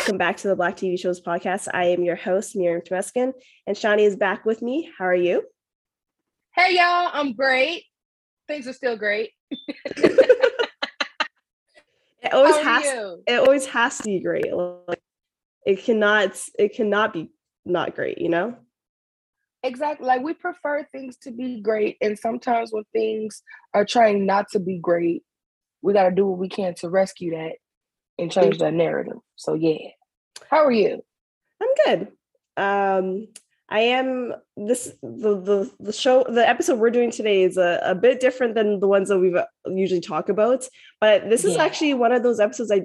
Welcome back to the Black TV Shows podcast. I am your host, Miriam Treskin, and Shani is back with me. How are you? Hey, y'all. I'm great. Things are still great. It always has to be great. Like, it cannot be not great, you know? Exactly. Like, we prefer things to be great. And sometimes when things are trying not to be great, we got to do what we can to rescue that and change that narrative. So yeah. How are you? I'm good. The episode we're doing today is a bit different than the ones that we've usually talk about, but this is actually one of those episodes I've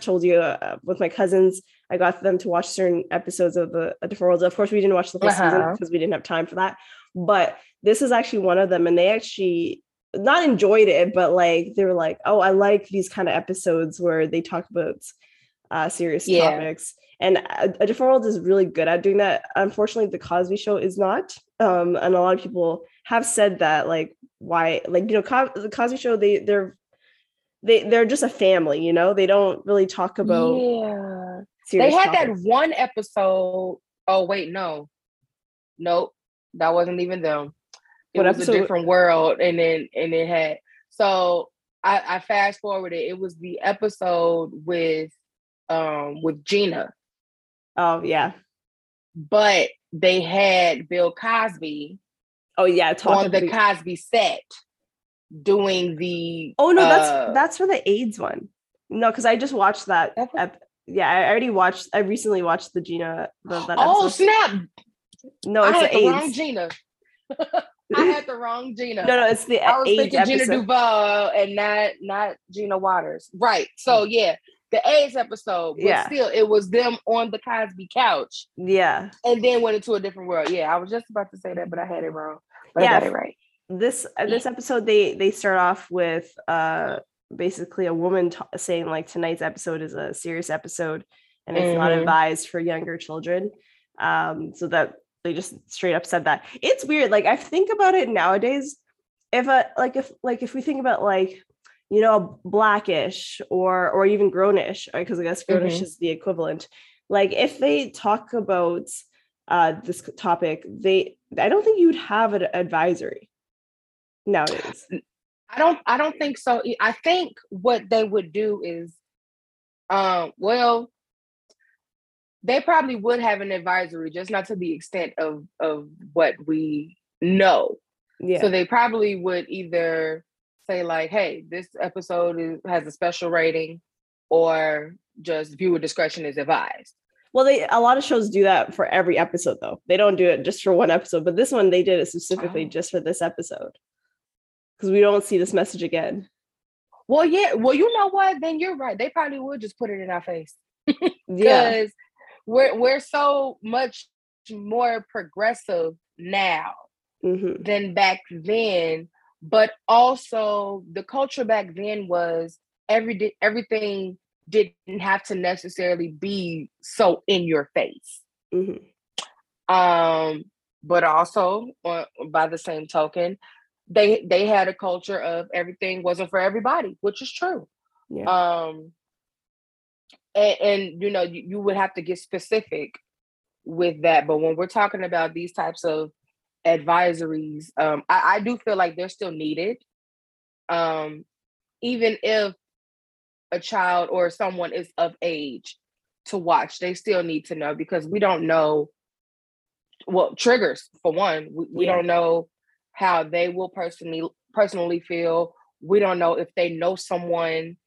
told you with my cousins, I got them to watch certain episodes of A Different World. Of course, we didn't watch the whole season because we didn't have time for that, but this is actually one of them, and they actually not enjoyed it, but like they were like, oh, I like these kind of episodes where they talk about serious topics. And A Different World is really good at doing that. Unfortunately, The Cosby Show is not. And a lot of people have said that, like, why, like, you know, The Cosby Show, they're just a family, you know, they don't really talk about serious they had topics. That one episode. Oh, wait, no. Nope. That wasn't even them. It was A Different World. I fast forwarded. It was the episode with Gena. Oh yeah, but they had Bill Cosby. Oh yeah, on the Cosby set doing the. Oh no, that's for the AIDS one. No, because I just watched that. I recently watched the Gena. Oh snap! No, it's the AIDS. Wrong Gena. I had the wrong Gena. No, it's the AIDS. I was thinking Gena Duvall and not Gena Waters. Right. So yeah, the AIDS episode. But still, it was them on the Cosby couch. Yeah. And then went into A Different World. Yeah, I was just about to say that, but I had it wrong. But I got it right. This episode, they start off with basically a woman saying like tonight's episode is a serious episode and it's not advised for younger children. So that. They just straight up said that. It's weird. Like, I think about it nowadays. If we think about, like, you know, Black-ish or even grown-ish, right? Because I guess grown-ish is the equivalent. Like, if they talk about this topic, I don't think you'd have an advisory nowadays. I don't think so. I think what they would do is, they probably would have an advisory, just not to the extent of what we know. Yeah. So they probably would either say like, hey, this episode has a special rating, or just viewer discretion is advised. Well, a lot of shows do that for every episode, though. They don't do it just for one episode, but this one, they did it specifically just for this episode, because we don't see this message again. Well, yeah. Well, you know what? Then you're right. They probably would just put it in our face. Yeah. We're so much more progressive now than back then, but also the culture back then was everything didn't have to necessarily be so in your face. Mm-hmm. But also, by the same token, they had a culture of everything wasn't for everybody, which is true. Yeah. And you know, you would have to get specific with that. But when we're talking about these types of advisories, I do feel like they're still needed. Even if a child or someone is of age to watch, they still need to know, because we don't know, well, triggers for one. We don't know how they will personally feel. We don't know if they know someone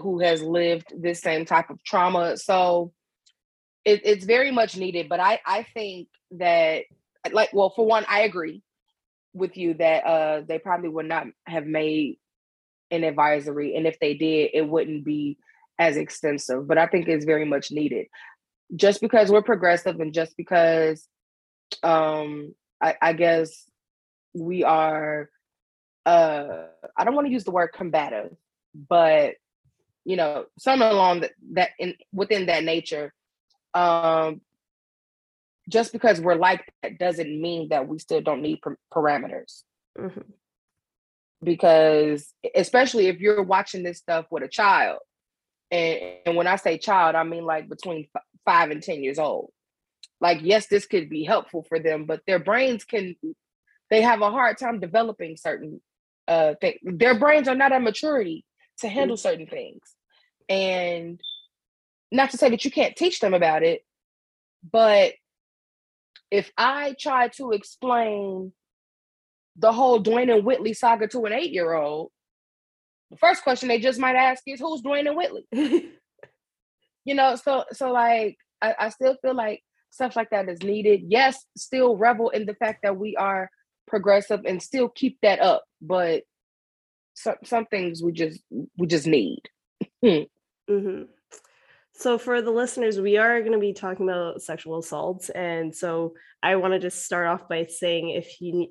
who has lived this same type of trauma. So it's very much needed. But I think that, like, well, for one, I agree with you that they probably would not have made an advisory. And if they did, it wouldn't be as extensive. But I think it's very much needed. Just because we're progressive, and just because I guess we are, I don't want to use the word combative, but you know, something along that within that nature. Just because we're like that doesn't mean that we still don't need parameters. Mm-hmm. Because especially if you're watching this stuff with a child, And when I say child, I mean like between 5 and 10 years old. Like, yes, this could be helpful for them, but their brains they have a hard time developing certain things. Their brains are not at maturity to handle certain things. And not to say that you can't teach them about it, but if I try to explain the whole Dwayne and Whitley saga to an 8-year-old, the first question they just might ask is, who's Dwayne and Whitley? You know, so like, I still feel like stuff like that is needed. Yes, still revel in the fact that we are progressive and still keep that up, but some things we just need. Mm-hmm. So for the listeners, we are going to be talking about sexual assaults, and so I want to just start off by saying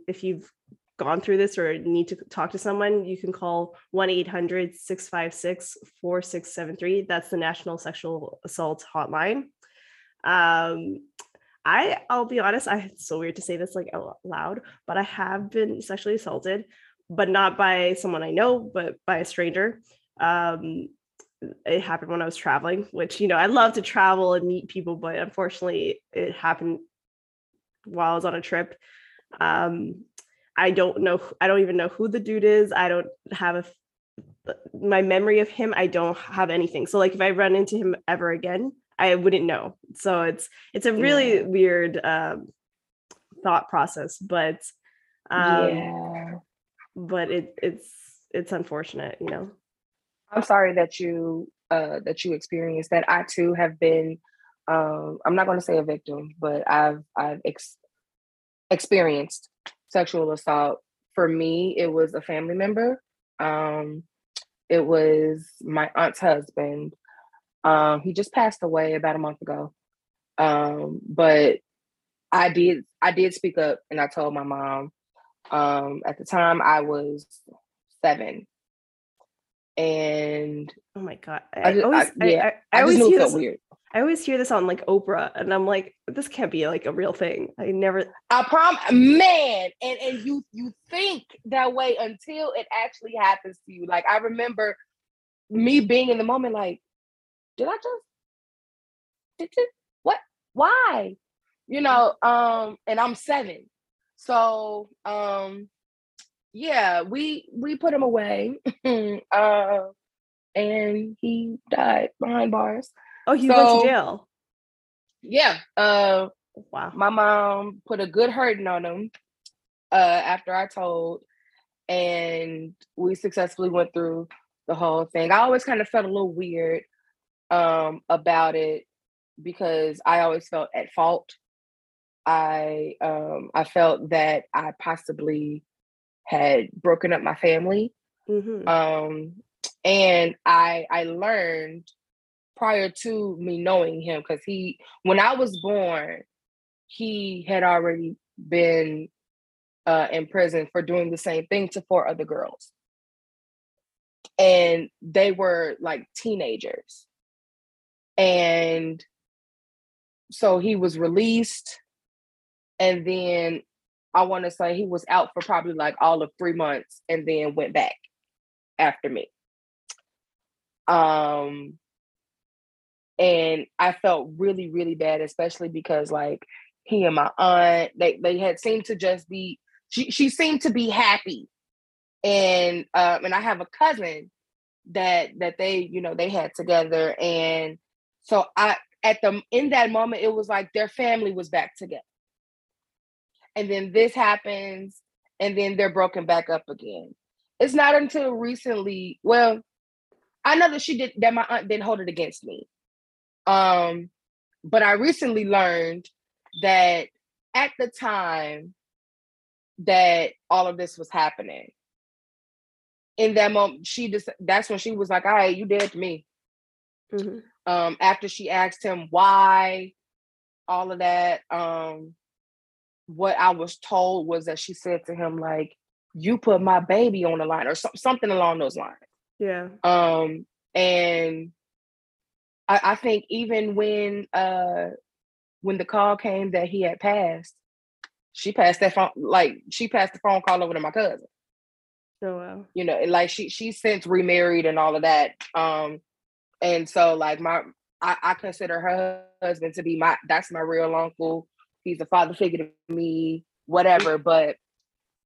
if you've gone through this or need to talk to someone, you can call 1-800-656-4673. That's the National Sexual Assault Hotline. I'll be honest, it's so weird to say this like out loud, but I have been sexually assaulted, but not by someone I know, but by a stranger. It happened when I was traveling, which, you know, I love to travel and meet people, but unfortunately it happened while I was on a trip. I don't even know who the dude is. I don't have my memory of him. I don't have anything. So like if I run into him ever again, I wouldn't know. So it's a really weird thought process, but it's unfortunate, you know. I'm sorry that you experienced that. I too have been, I'm not going to say a victim, but I've experienced sexual assault. For me, it was a family member. It was my aunt's husband. He just passed away about a month ago. But I did speak up, and I told my mom. At the time, I was 7. And oh my god, I always hear this on like Oprah, and I'm like, this can't be like a real thing. And you think that way until it actually happens to you. Like I remember me being in the moment like, what? Why? You know, and I'm 7. So yeah, we put him away, and he died behind bars. Oh, he went to jail. Yeah. Wow. My mom put a good hurting on him after I told, and we successfully went through the whole thing. I always kind of felt a little weird about it because I always felt at fault. I felt that I possibly had broken up my family. Mm-hmm. And I learned prior to me knowing him, because when I was born, he had already been in prison for doing the same thing to 4 other girls. And they were like teenagers. And so he was released, and then I want to say he was out for probably like all of 3 months, and then went back after me. And I felt really, really bad, especially because like he and my aunt, they had seemed to just be, she seemed to be happy. And I have a cousin that they, you know, they had together. And so in that moment, it was like their family was back together. And then this happens, and then they're broken back up again. It's not until recently, well, I know that my aunt didn't hold it against me. But I recently learned that at the time that all of this was happening, in that moment, that's when she was like, all right, you dead to me. Mm-hmm. After she asked him why, all of that, what I was told was that she said to him, like, you put my baby on the line, or something along those lines. Yeah. And I think even when the call came that he had passed, she passed the phone call over to my cousin. Oh wow. You know, like she since remarried and all of that. And so like I consider her husband to be that's my real uncle. He's a father figure to me, whatever. But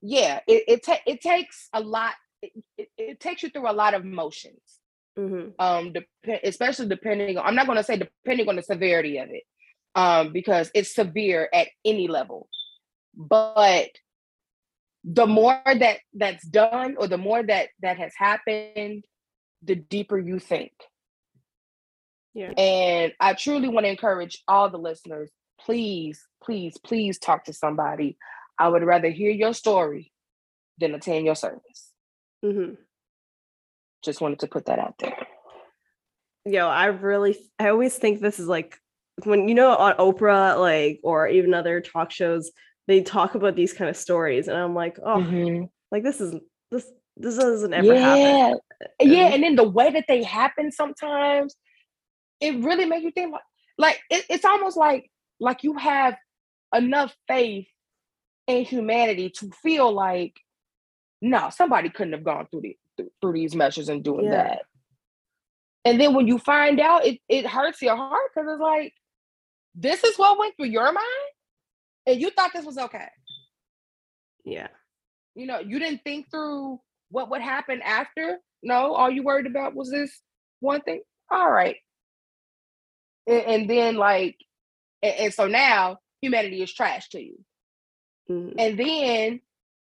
yeah, it takes a lot. It takes you through a lot of emotions, mm-hmm. Especially depending on, I'm not going to say depending on the severity of it, because it's severe at any level. But the more that's done, or the more that has happened, the deeper you think. Yeah. And I truly want to encourage all the listeners, please, please, please talk to somebody. I would rather hear your story than attend your service. Mm-hmm. Just wanted to put that out there. Yo, I always think this is like, when, you know, on Oprah, like, or even other talk shows, they talk about these kind of stories, and I'm like, oh, mm-hmm. like this doesn't ever happen. Yeah, and then the way that they happen sometimes, it really makes you think like it's almost like you have enough faith in humanity to feel like, no, somebody couldn't have gone through these measures and doing that. And then when you find out, it hurts your heart, because it's like, this is what went through your mind, and you thought this was okay. Yeah. You know, you didn't think through what would happen after. No, all you worried about was this one thing. All right. And then like, and so now humanity is trash to you. Mm-hmm. And then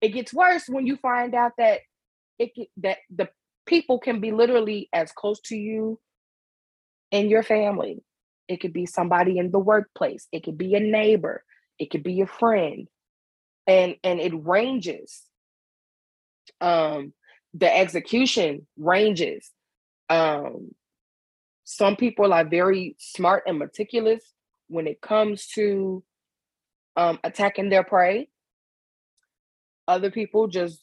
it gets worse when you find out that that the people can be literally as close to you and your family. It could be somebody in the workplace. It could be a neighbor. It could be a friend. And it ranges. The execution ranges. Some people are very smart and meticulous when it comes to attacking their prey. Other people just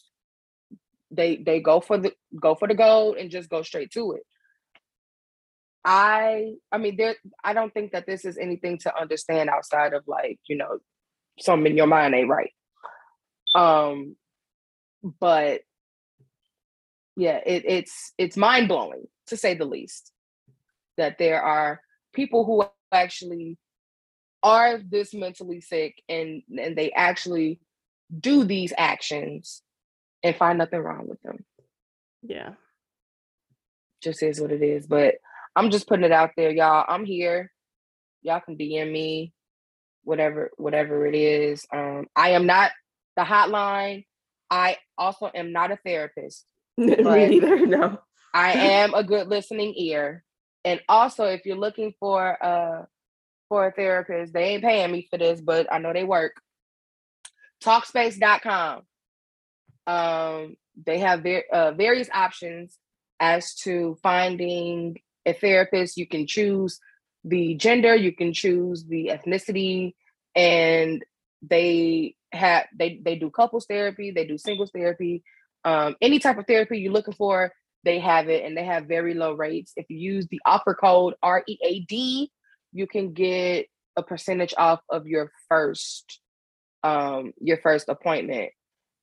they go for the gold and just go straight to it. I don't think that this is anything to understand outside of, like, you know, something in your mind ain't right. But yeah, it's mind blowing, to say the least, that there are people who actually are this mentally sick and they actually do these actions and find nothing wrong with them. Yeah. Just is what it is. But I'm just putting it out there, y'all. I'm here. Y'all can DM me, whatever it is. I am not the hotline. I also am not a therapist. Me neither, no. I am a good listening ear. And also, if you're looking for a therapist, they ain't paying me for this, but I know they work. Talkspace.com. They have various options as to finding a therapist. You can choose the gender, you can choose the ethnicity, and they do couples therapy, they do singles therapy, any type of therapy you're looking for, they have it, and they have very low rates. If you use the offer code READ, you can get a percentage off of your first appointment.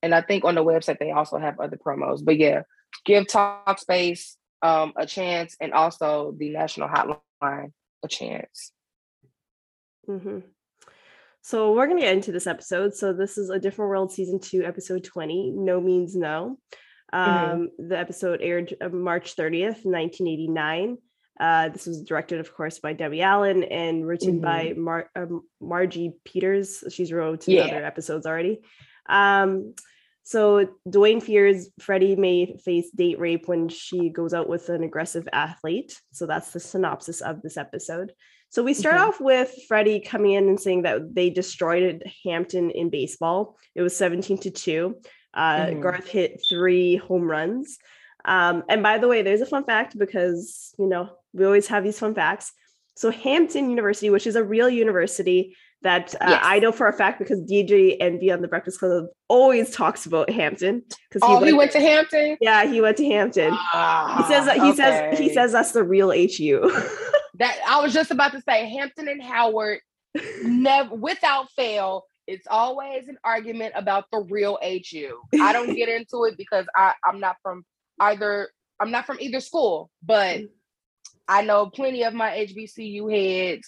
And I think on the website, they also have other promos. But yeah, give Talkspace a chance, and also the National Hotline a chance. Mm-hmm. So we're going to get into this episode. So this is A Different World Season 2, Episode 20, No Means No. Mm-hmm. The episode aired March 30th, 1989. This was directed, of course, by Debbie Allen and written mm-hmm. by Margie Peters. She's wrote other episodes already. So Dwayne fears Freddie may face date rape when she goes out with an aggressive athlete. So that's the synopsis of this episode. So we start mm-hmm. off with Freddie coming in and saying that they destroyed Hampton in baseball. It was 17-2. Mm-hmm. Garth hit 3 home runs. And by the way, there's a fun fact, because, you know, we always have these fun facts. So Hampton University, which is a real university that I know for a fact, because DJ Envy on The Breakfast Club always talks about Hampton. He went to Hampton? Yeah, he went to Hampton. He says that's the real HU. That I was just about to say, Hampton and Howard, never without fail, it's always an argument about the real HU. I don't get into it because I'm not from either school, but I know plenty of my HBCU heads,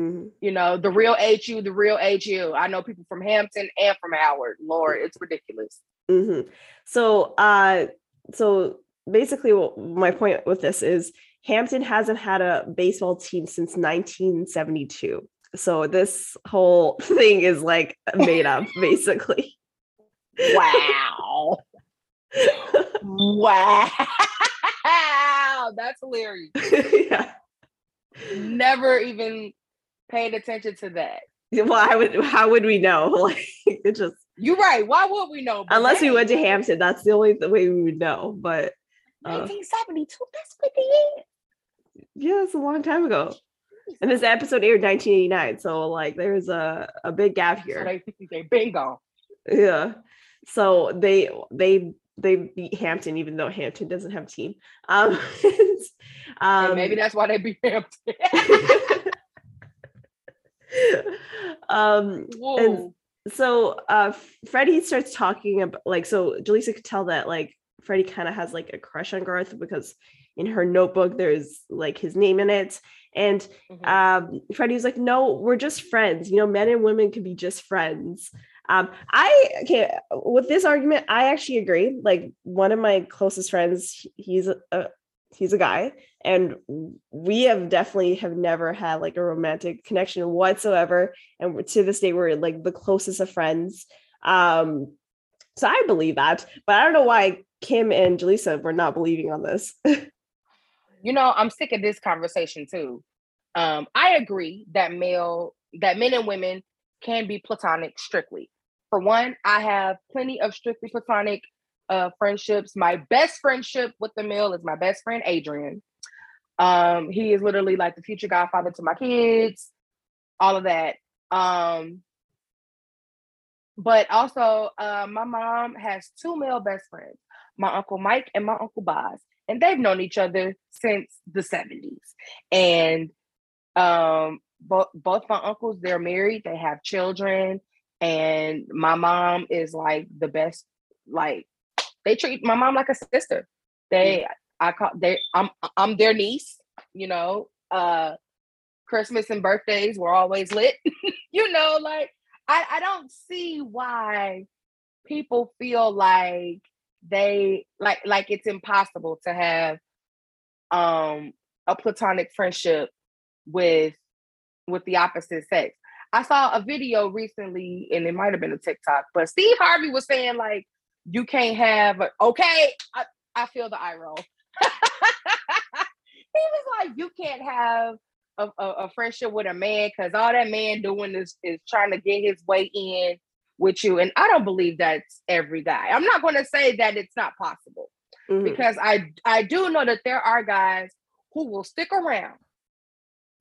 mm-hmm. you know, the real HU, the real HU. I know people from Hampton and from Howard. Lord, it's ridiculous. Mm-hmm. So basically my point with this is Hampton hasn't had a baseball team since 1972. So this whole thing is like made up, basically. Wow. Wow. That's hilarious. Yeah. Never even paid attention to that. Well, how would we know? Like, it just. You're right. Why would we know? Unless we went to Hampton. That's the only way we would know. But 1972, that's 50 years. Yeah, that's a long time ago. And this episode aired 1989, so like there's a big gap here. Bingo. Yeah. So they beat Hampton, even though Hampton doesn't have a team. Maybe that's why they beat Hampton. And so Freddie starts talking about so Jaleesa could tell that Freddie kind of has a crush on Garth, because in her notebook there's his name in it. And Freddie was like, no, we're just friends. You know, men and women can be just friends. With this argument, I actually agree. One of my closest friends, he's a guy, and we have never had a romantic connection whatsoever. And to this day, we're the closest of friends. So I believe that, but I don't know why Kim and Jaleesa were not believing on this. You know, I'm sick of this conversation too. I agree that men and women can be platonic strictly. For one, I have plenty of strictly platonic friendships. My best friendship with the male is my best friend, Adrian. He is literally the future godfather to my kids, all of that. But also, my mom has two male best friends, my Uncle Mike and my Uncle Boz. And they've known each other since the 70s. And both my uncles, they're married, they have children. And my mom is the best, they treat my mom like a sister. I'm their niece, you know. Christmas and birthdays were always lit. You know, I don't see why people feel they it's impossible to have a platonic friendship with the opposite sex. I saw a video recently, and it might have been a TikTok, but Steve Harvey was saying you can't have I feel the eye roll. He was you can't have a friendship with a man because all that man doing is trying to get his way in with you. And I don't believe that's every guy. I'm not going to say that it's not possible, because I do know that there are guys who will stick around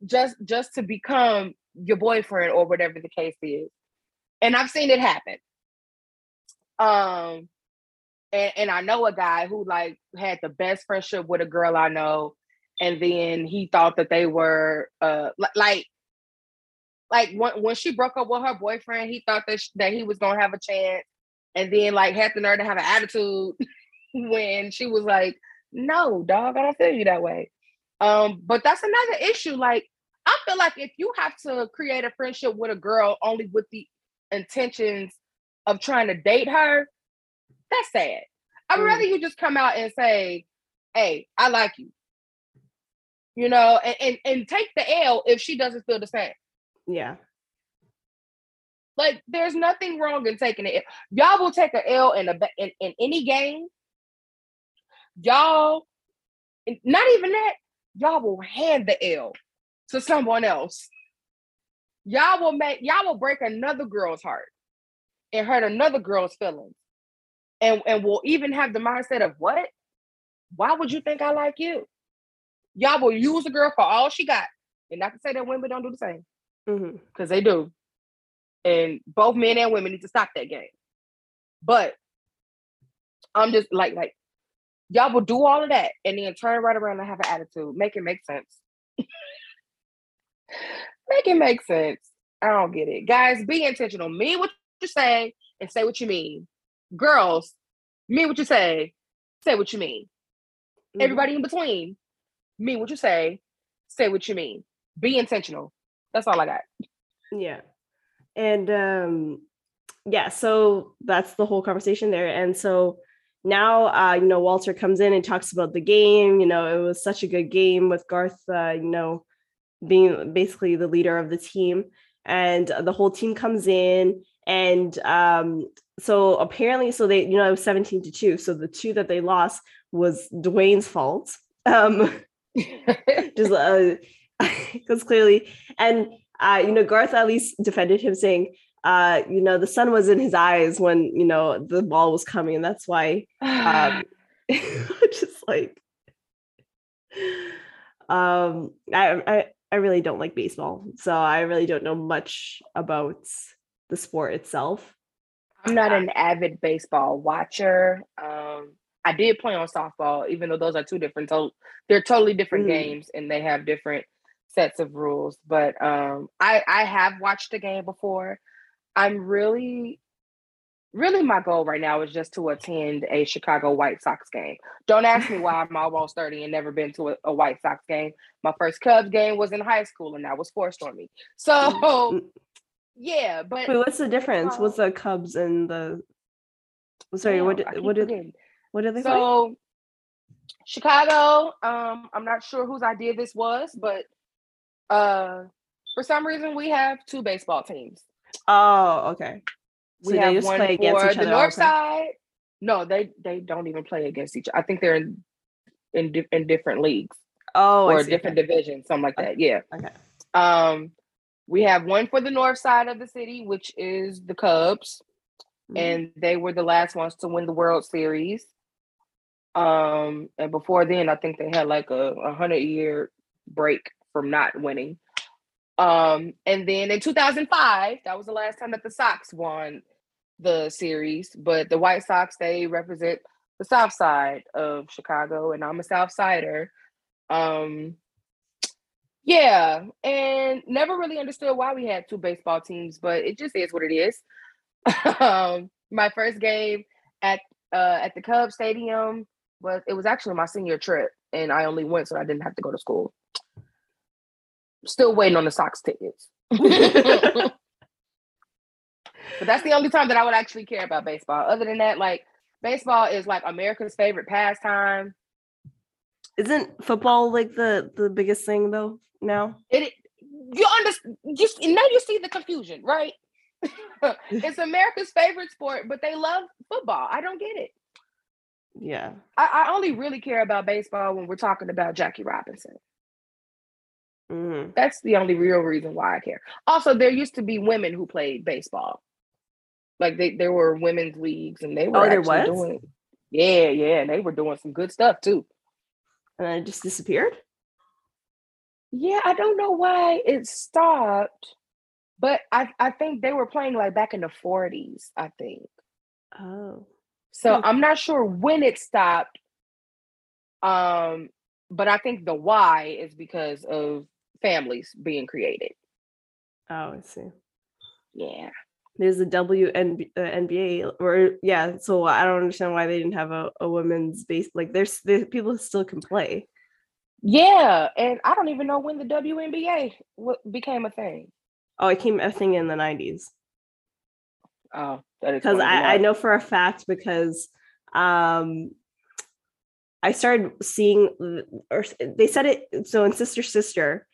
just to become your boyfriend or whatever the case is. And I've seen it happen. And I know a guy who had the best friendship with a girl I know, and then he thought that they were when she broke up with her boyfriend, he thought that he was going to have a chance, and then had the nerve to have an attitude when she was like, no, dog, I don't feel you that way. But that's another issue. I feel if you have to create a friendship with a girl only with the intentions of trying to date her, that's sad. I'd rather you just come out and say, hey, I like you. You know, and take the L if she doesn't feel the same. Yeah. There's nothing wrong in taking an L. Y'all will take an L in any game. Y'all, not even that, y'all will hand the L to someone else. Y'all will break another girl's heart and hurt another girl's feelings. And will even have the mindset of, what? Why would you think I like you? Y'all will use a girl for all she got. And not to say that women don't do the same. Because they do, and both men and women need to stop that game. But I'm just y'all will do all of that and then turn right around and have an attitude. Make it make sense. Make it make sense. I don't get it. Guys, be intentional. Mean what you say and say what you mean. Girls, mean what you say what you mean. Everybody in between, mean what you say say what you mean. Be intentional. That's all I got. Yeah. And yeah, so that's the whole conversation there. And so now, you know, Walter comes in and talks about the game. You know, it was such a good game with Garth, you know, being basically the leader of the team. And the whole team comes in. And so apparently, so they, you know, it was 17-2. So the two that they lost was Dwayne's fault. Just because clearly, and you know, Garth at least defended him, saying, you know, the sun was in his eyes when, you know, the ball was coming, and that's why just like I really don't like baseball, so I really don't know much about the sport itself. I'm not an avid baseball watcher. I did play on softball, even though those are two different, they're totally different games, and they have different sets of rules. But I have watched the game before. I'm really my goal right now is just to attend a Chicago White Sox game. Don't ask me why I'm almost 30 and never been to a White Sox game. My first Cubs game was in high school, and that was forced on me. So yeah, but wait, what's the difference? What's the Cubs and the? Sorry, damn, what did they play? So Chicago, I'm not sure whose idea this was, but for some reason we have two baseball teams. Oh, okay. So we they have just one play against each other. The north side. No, they don't even play against each other. I think they're in different leagues. Oh, or different divisions, something like that. Yeah. Okay. We have one for the north side of the city, which is the Cubs, and they were the last ones to win the World Series. And before then, I think they had like a 100-year break from not winning. And then in 2005, that was the last time that the Sox won the series. But the White Sox, they represent the South Side of Chicago, and I'm a South Sider. Yeah, and never really understood why we had two baseball teams, but it just is what it is. My first game at the Cubs Stadium was actually my senior trip, and I only went so I didn't have to go to school. Still waiting on the Sox tickets. But that's the only time that I would actually care about baseball. Other than that, like, baseball is like America's favorite pastime. Isn't football like the biggest thing though now? You understand? Just now you see the confusion, right? It's America's favorite sport, but they love football. I don't get it. Yeah, I only really care about baseball when we're talking about Jackie Robinson. Mm-hmm. That's the only real reason why I care. Also, there used to be women who played baseball. Like there were women's leagues, and they were and they were doing some good stuff too. And then it just disappeared? Yeah, I don't know why it stopped, but I think they were playing like back in the 40s, I think. Oh. So I'm not sure when it stopped, but I think the why is because of families being created. Oh, I see. Yeah. There's the WNBA, or yeah. So I don't understand why they didn't have a women's base. Like there's people still can play. Yeah, and I don't even know when the WNBA became a thing. Oh, it came a thing in the 90s. Oh, because I know for a fact because I started seeing, or they said it. So in Sister.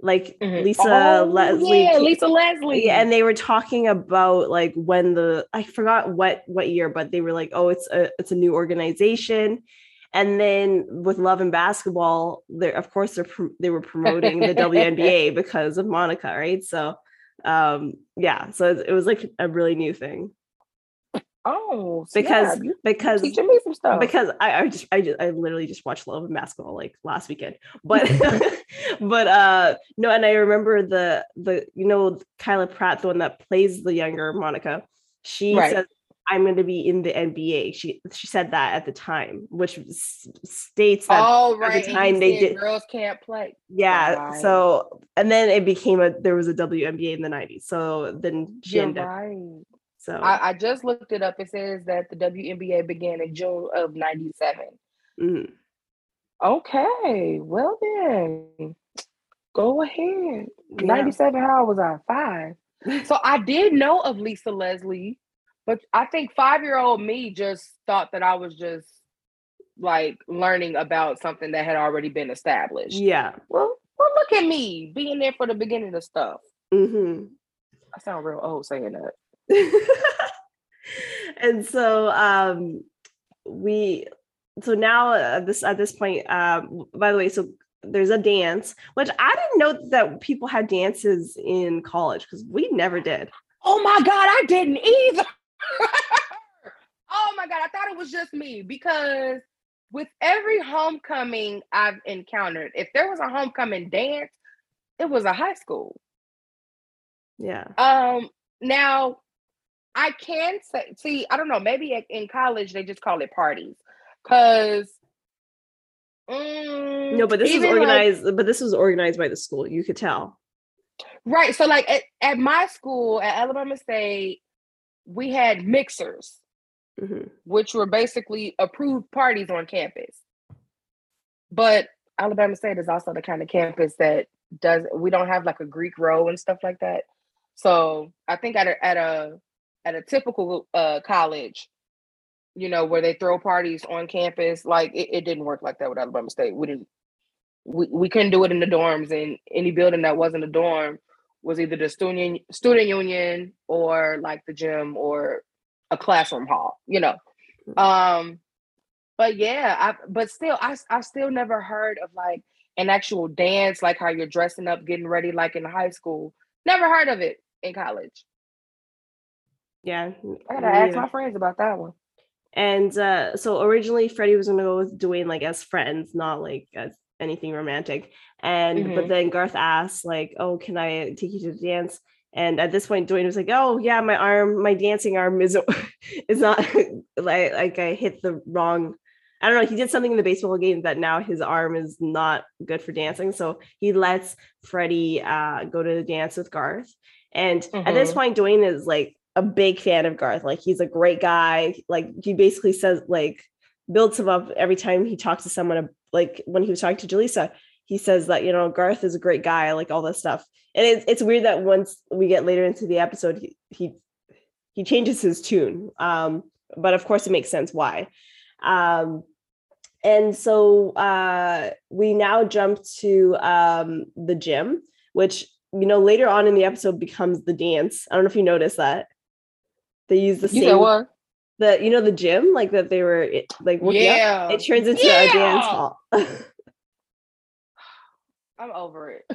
Like Lisa Leslie, yeah, and they were talking about like when I forgot what year, but they were like, oh, it's a new organization, and then with Love and Basketball, they were promoting the WNBA because of Monica, right? So, yeah, so it was like a really new thing. Oh, because teaching me some stuff. Because I literally just watched Love and Basketball like last weekend, but no, and I remember the you know, Kyla Pratt, the one that plays the younger Monica, she said, "I'm going to be in the NBA." She said that at the time, which states that at the time they did girls can't play. Yeah, right. So and then it became there was a WNBA in the 90s. So then she ended up. Right. So I just looked it up. It says that the WNBA began in June of 97. Mm-hmm. Okay. Well then. Go ahead. Yeah. 97, how old was I? 5. So I did know of Lisa Leslie, but I think 5-year-old me just thought that I was just like learning about something that had already been established. Yeah. Well, look at me being there for the beginning of stuff. Mm-hmm. I sound real old saying that. And so now at this point, by the way, so there's a dance, which I didn't know that people had dances in college because we never did. Oh my God, I didn't either. Oh my God, I thought it was just me because with every homecoming I've encountered, if there was a homecoming dance, it was a high school. Yeah. Now I can say, see, I don't know, maybe in college they just call it parties because no, but this is organized, like, but this was organized by the school, you could tell. Right. So like at my school at Alabama State, we had mixers, mm-hmm. which were basically approved parties on campus. But Alabama State is also the kind of campus that we don't have like a Greek row and stuff like that. So I think at a typical college, you know, where they throw parties on campus, like it didn't work like that with Alabama State. We couldn't do it in the dorms, and any building that wasn't a dorm was either the student union or like the gym or a classroom hall, you know. But yeah, I still never heard of like an actual dance, like how you're dressing up, getting ready, like in high school. Never heard of it in college. Yeah. I gotta ask my friends about that one. And so originally Freddie was gonna go with Dwayne like as friends, not like as anything romantic. And mm-hmm. but then Garth asked, like, oh, can I take you to the dance? And at this point, Dwayne was like, oh yeah, my dancing arm is not like I hit the wrong. I don't know. He did something in the baseball game that now his arm is not good for dancing. So he lets Freddie go to the dance with Garth. And mm-hmm. at this point, Dwayne is like a big fan of Garth. Like he's a great guy. Like he basically says, like builds him up every time he talks to someone. Like when he was talking to Jaleesa, he says that, you know, Garth is a great guy, like all this stuff. And it's weird that once we get later into the episode, he changes his tune. But of course it makes sense why. And so we now jump to the gym, which, you know, later on in the episode becomes the dance. I don't know if you noticed that they use the same, the, you know, the gym, like that they were like working out, it turns into a dance hall. I'm over it.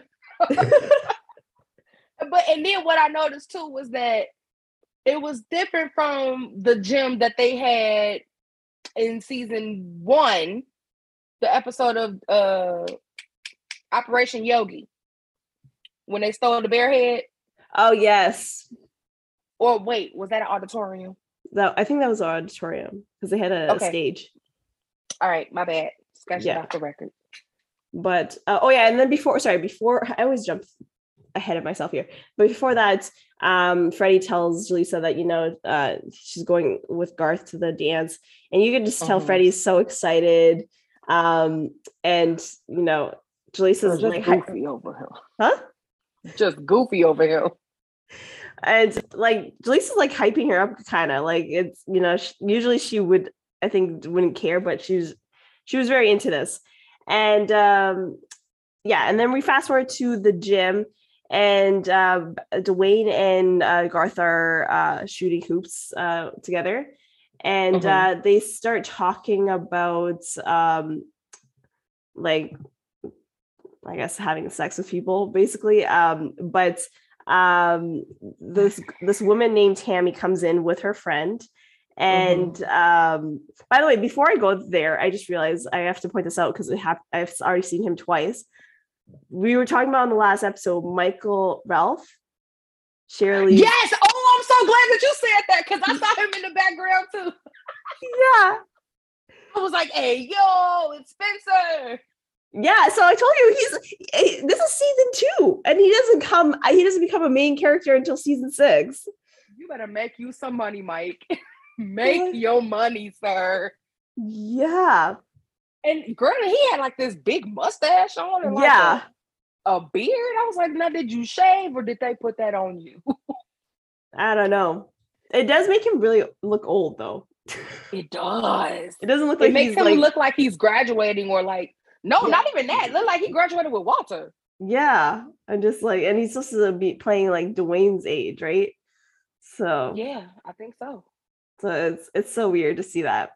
But and then what I noticed too was that it was different from the gym that they had in season 1, the episode of Operation Yogi, when they stole the bear head. Oh yes. Or wait, was that an auditorium? No, I think that was an auditorium because they had a stage. All right, my bad. Discussion off the record. But and then before I always jump ahead of myself here. But before that, Freddie tells Jaleesa that, you know, she's going with Garth to the dance, and you can just tell Freddie's so excited. And you know, Jaleesa's like goofy over him. Huh? Just goofy over him. And like Jaleesa's like hyping her up, kind of like it's, you know, usually she would, I think, wouldn't care, but she was very into this. And and then we fast forward to the gym. And Dwayne and Garth are shooting hoops together, and they start talking about like I guess having sex with people, basically. This woman named Tammy comes in with her friend, and by the way, before I go there, I just realized I have to point this out because I've already seen him twice. We were talking about on the last episode, Michael Ralph, Shirley. Yes. Oh, I'm so glad that you said that because I saw him in the background too. Yeah. I was like, hey, yo, it's Spencer. Yeah. So I told you this is season 2, and he doesn't become a main character until season 6. You better make you some money, Mike. Make your money, sir. Yeah. And girl, he had like this big mustache on. And, like, a beard? I was like, now did you shave or did they put that on you? I don't know. It does make him really look old though. It does. It doesn't look like look like he's graduating or like, not even that. Look like he graduated with Walter. Yeah. I'm just like, and he's supposed to be playing like Dwayne's age, right? So yeah, I think so. So it's so weird to see that.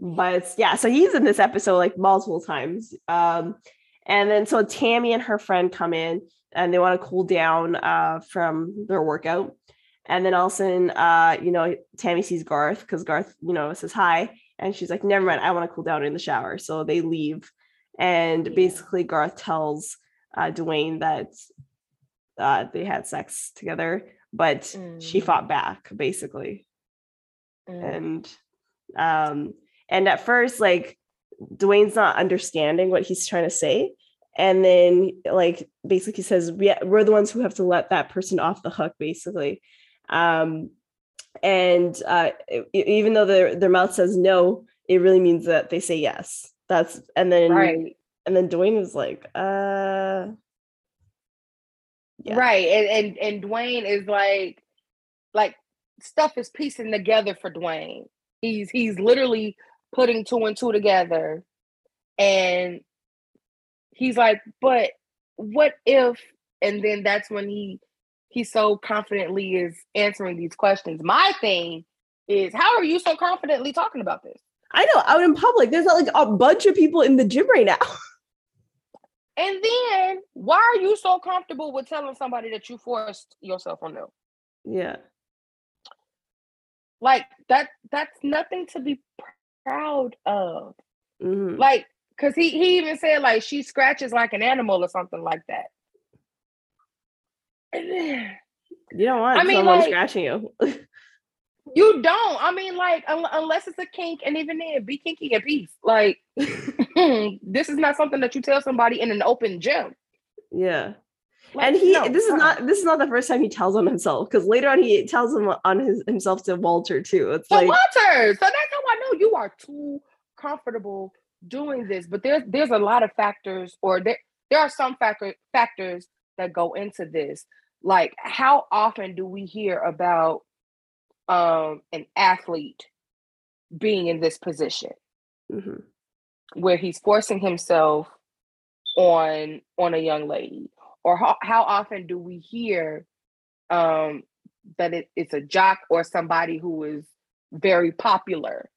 But yeah, so he's in this episode like multiple times. And then so Tammy and her friend come in and they want to cool down from their workout. And then all of a sudden, Tammy sees Garth because Garth, says hi. And she's like, never mind, I want to cool down in the shower. So they leave. And basically Garth tells Dwayne that they had sex together, but she fought back basically. And at first, like, Dwayne's not understanding what he's trying to say. And then, like, basically he says, we're the ones who have to let that person off the hook, basically. Even though their mouth says no, it really means that they say yes. And then Dwayne is like, yeah. Right. And Dwayne is like stuff is piecing together for Dwayne. He's literally putting two and two together. And he's like, but what if, and then that's when he so confidently is answering these questions. My thing is, how are you so confidently talking about this? I know, out in public. There's not like a bunch of people in the gym right now. And then why are you so comfortable with telling somebody that you forced yourself on them? Yeah. Like that's nothing to be proud of. Mm-hmm. Like, cause he even said like she scratches like an animal or something like that. You don't want someone scratching you. You don't. I mean, like, unless it's a kink, and even then, be kinky at peace. Like, this is not something that you tell somebody in an open gym. Yeah. Like, and this is not the first time he tells on himself, because later on he tells him on himself to Walter too. It's like Walter. So that's how I know you are too comfortable doing this. But there's a lot of factors, or there are some factors that go into this. Like, how often do we hear about an athlete being in this position where he's forcing himself on a young lady? Or how often do we hear that it's a jock or somebody who is very popular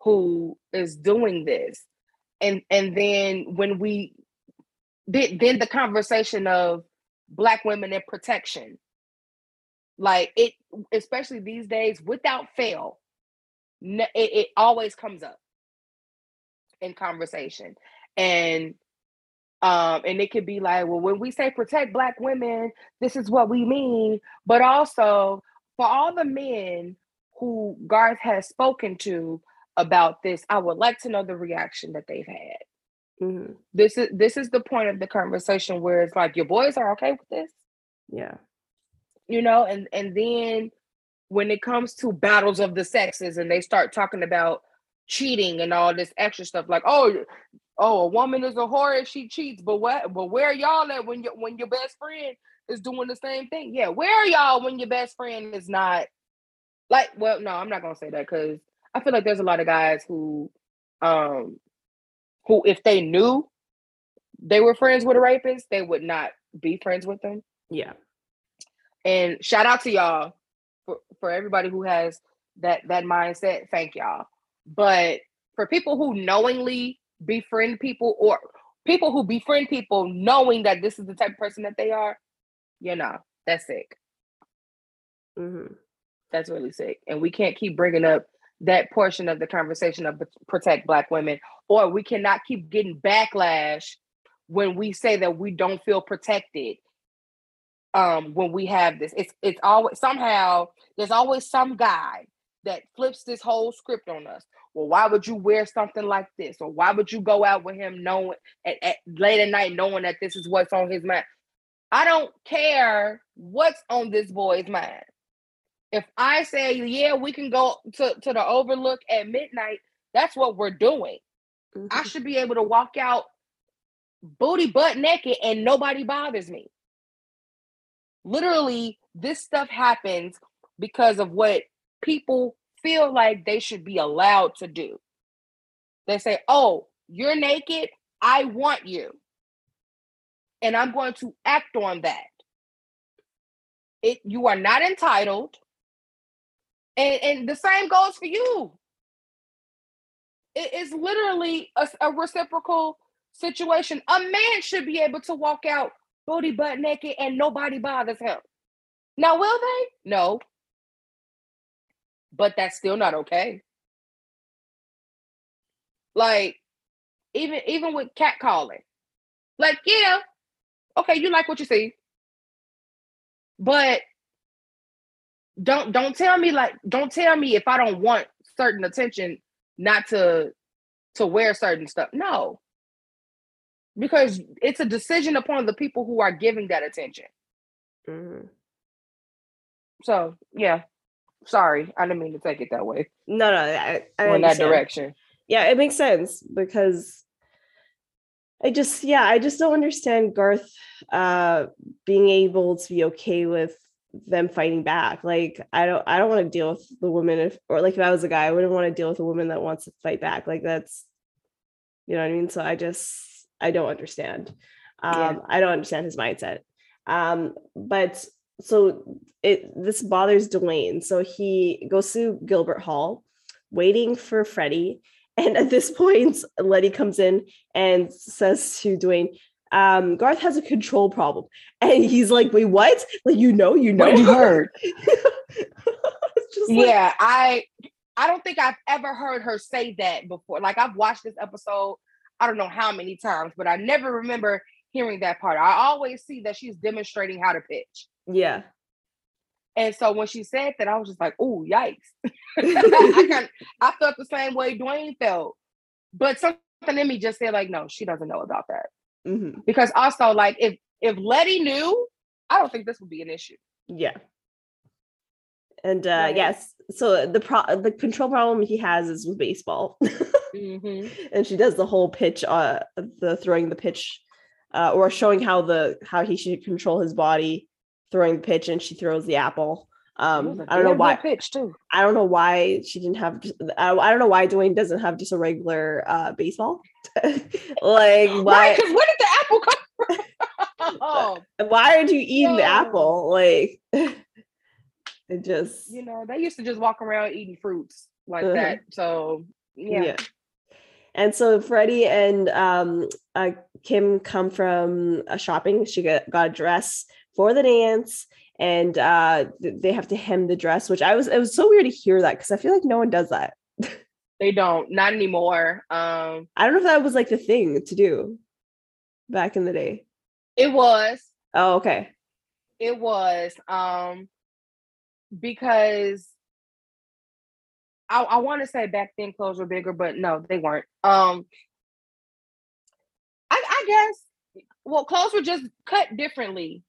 who is doing this? And then when then the conversation of Black women and protection, like it, especially these days, without fail, it always comes up in conversation. And it could be like, well, when we say protect Black women, this is what we mean. But also for all the men who Garth has spoken to about this, I would like to know the reaction that they've had. Mm-hmm. This is the point of the conversation where it's like, your boys are okay with this? Yeah. And then when it comes to battles of the sexes and they start talking about cheating and all this extra stuff, like, oh, a woman is a whore if she cheats, but where are y'all at when your best friend is doing the same thing? Yeah, where are y'all when your best friend is not? Like, well, no, I'm not gonna say that, because I feel like there's a lot of guys who if they knew they were friends with a rapist, they would not be friends with them. Yeah. And shout out to y'all for everybody who has that mindset. Thank y'all. But for people who knowingly befriend people, or people who befriend people knowing that this is the type of person that they are, that's sick. Mm-hmm. That's really sick. And we can't keep bringing up that portion of the conversation of protect Black women, or we cannot keep getting backlash when we say that we don't feel protected when we have this. It's always somehow, there's always some guy that flips this whole script on us. Well, why would you wear something like this? Or why would you go out with him knowing at late at night, knowing that this is what's on his mind? I don't care what's on this boy's mind. If I say, yeah, we can go to the Overlook at midnight, that's what we're doing. Mm-hmm. I should be able to walk out booty butt naked and nobody bothers me. Literally, this stuff happens because of what people feel like they should be allowed to do. They say, oh, you're naked, I want you. And I'm going to act on that. You are not entitled. And the same goes for you. It's literally a reciprocal situation. A man should be able to walk out booty butt naked and nobody bothers him. Now, will they? No. But that's still not okay. Like, even with catcalling. Like, yeah, okay, you like what you see. But don't tell me, like, don't tell me if I don't want certain attention not to wear certain stuff. No. Because it's a decision upon the people who are giving that attention. Mm-hmm. So, yeah. Sorry, I didn't mean to take it that way. No, I in that direction. Yeah, it makes sense because I just don't understand Garth being able to be okay with them fighting back. Like, I don't want to deal with the woman if I was a guy, I wouldn't want to deal with a woman that wants to fight back. Like, that's, you know what I mean? So I don't understand. Yeah. I don't understand his mindset. But so this bothers Dwayne. So he goes to Gilbert Hall waiting for Freddie. And at this point, Letty comes in and says to Dwayne, Garth has a control problem. And he's like, wait, what? Like, you know. What you heard? Yeah, like, I don't think I've ever heard her say that before. Like, I've watched this episode, I don't know how many times, but I never remember hearing that part. I always see that she's demonstrating how to pitch. Yeah. And so when she said that, I was just like, "Ooh, yikes!" I felt the same way Dwayne felt, but something in me just said, like, "No, she doesn't know about that." Mm-hmm. Because also, like, if Letty knew, I don't think this would be an issue. Yeah. And right. Yes, so the control problem he has is with baseball, mm-hmm. and she does the whole pitch, the throwing the pitch, or showing how he should control his body. Throwing the pitch, and she throws the apple. I don't know why. Pitch too. I don't know why she didn't have. I don't know why Dwayne doesn't have just a regular baseball. Like, why? Because where did the apple come from? Oh. Why aren't you eating the apple? Like, it just. You know, they used to just walk around eating fruits like that. So yeah. And so Freddie and Kim come from shopping. She got a dress for the dance, and they have to hem the dress, which it was so weird to hear that because I feel like no one does that. They don't, not anymore. I don't know if that was like the thing to do back in the day. It was. Oh, okay. It was because I want to say back then clothes were bigger, but no, they weren't. I guess, well, clothes were just cut differently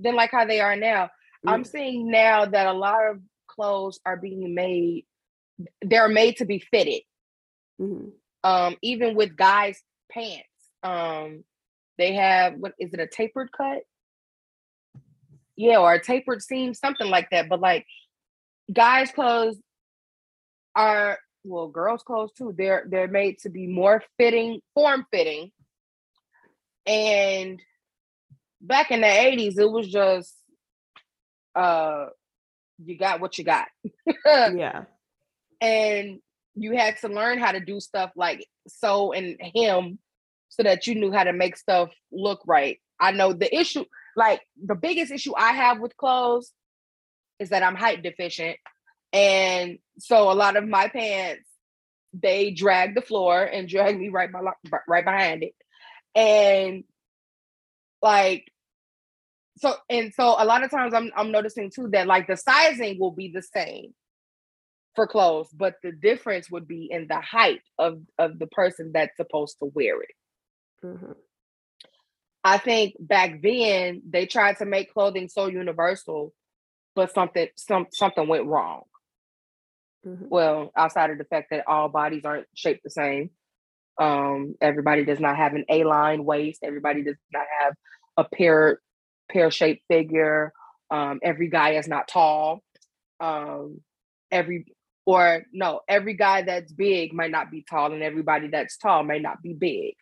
than like how they are now. Mm-hmm. I'm seeing now that a lot of clothes are being made. They're made to be fitted. Mm-hmm. Even with guys' pants. They have, what is it, a tapered cut? Yeah, or a tapered seam, something like that. But like guys' clothes are, well, girls' clothes too. They're made to be more fitting, form-fitting. And back in the 80s, it was just you got what you got. Yeah. And you had to learn how to do stuff like sew and hem so that you knew how to make stuff look right. I know the issue, like the biggest issue I have with clothes is that I'm height deficient. And so a lot of my pants, they drag the floor and drag me right behind it. And like, so a lot of times I'm noticing too that like the sizing will be the same for clothes, but the difference would be in the height of the person that's supposed to wear it. Mm-hmm. I think back then they tried to make clothing so universal, but something went wrong. Mm-hmm. Well, outside of the fact that all bodies aren't shaped the same, Everybody does not have an A-line waist. Everybody does not have a pear-shaped figure. Every guy is not tall. Every guy that's big might not be tall, and everybody that's tall may not be big.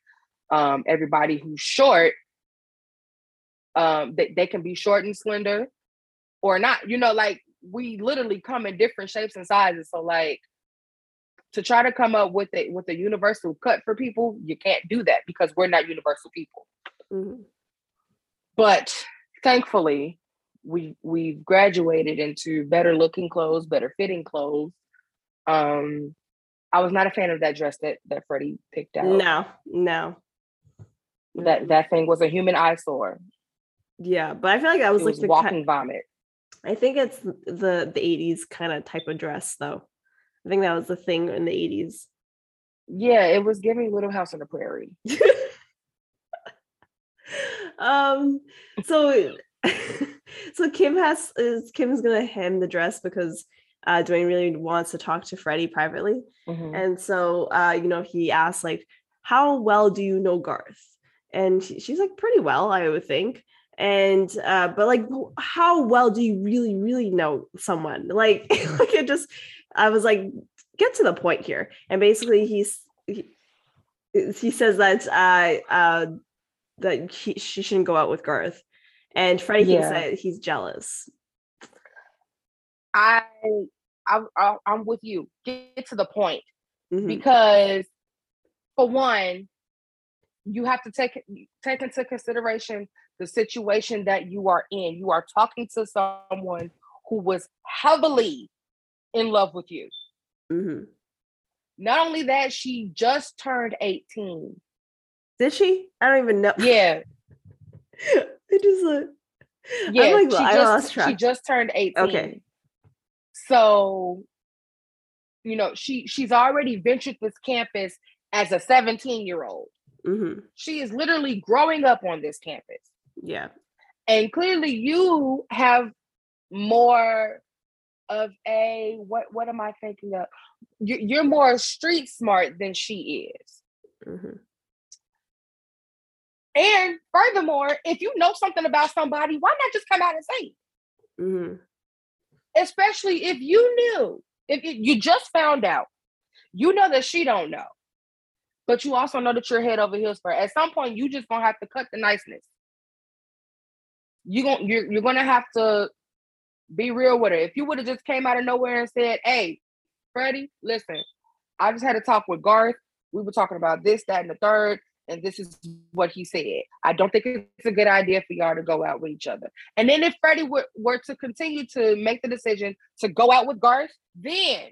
Everybody who's short, they can be short and slender or not. You know, like, we literally come in different shapes and sizes. So, like, to try to come up with a universal cut for people, you can't do that because we're not universal people. Mm-hmm. But thankfully, we've graduated into better looking clothes, better fitting clothes. I was not a fan of that dress that Freddie picked out. No. That thing was a human eyesore. Yeah, but I feel like that was like the walking vomit. I think it's the 80s kind of type of dress, though. I think that was the thing in the 80s. Yeah, it was giving Little House on the Prairie. So Kim's gonna hem the dress because Dwayne really wants to talk to Freddie privately. Mm-hmm. And so he asks, like, how well do you know Garth? And she's like, pretty well, I would think. And but like, how well do you really, really know someone? Like, I was like, get to the point here. And basically he says that she shouldn't go out with Garth. And Freddie thinks that he's jealous. I'm with you. Get to the point. Mm-hmm. Because for one, you have to take into consideration the situation that you are in. You are talking to someone who was heavily in love with you. Mm-hmm. Not only that, she just turned 18. Did she? I don't even know. Yeah. It is I just turned 18. Okay. So, she's already ventured this campus as a 17-year-old. Mm-hmm. She is literally growing up on this campus. Yeah. And clearly you have more of a, what am I thinking of? You're more street smart than she is. Mm-hmm. And furthermore, if you know something about somebody, why not just come out and say it? Mm-hmm. Especially if you knew, if you just found out, you know that she don't know, but you also know that you're head over heels for her. At some point, you just gonna have to cut the niceness. You're gonna have to be real with her. If you would have just came out of nowhere and said, "Hey, Freddie, listen, I just had a talk with Garth. We were talking about this, that, and the third. And this is what he said. I don't think it's a good idea for y'all to go out with each other." And then if Freddie were to continue to make the decision to go out with Garth, then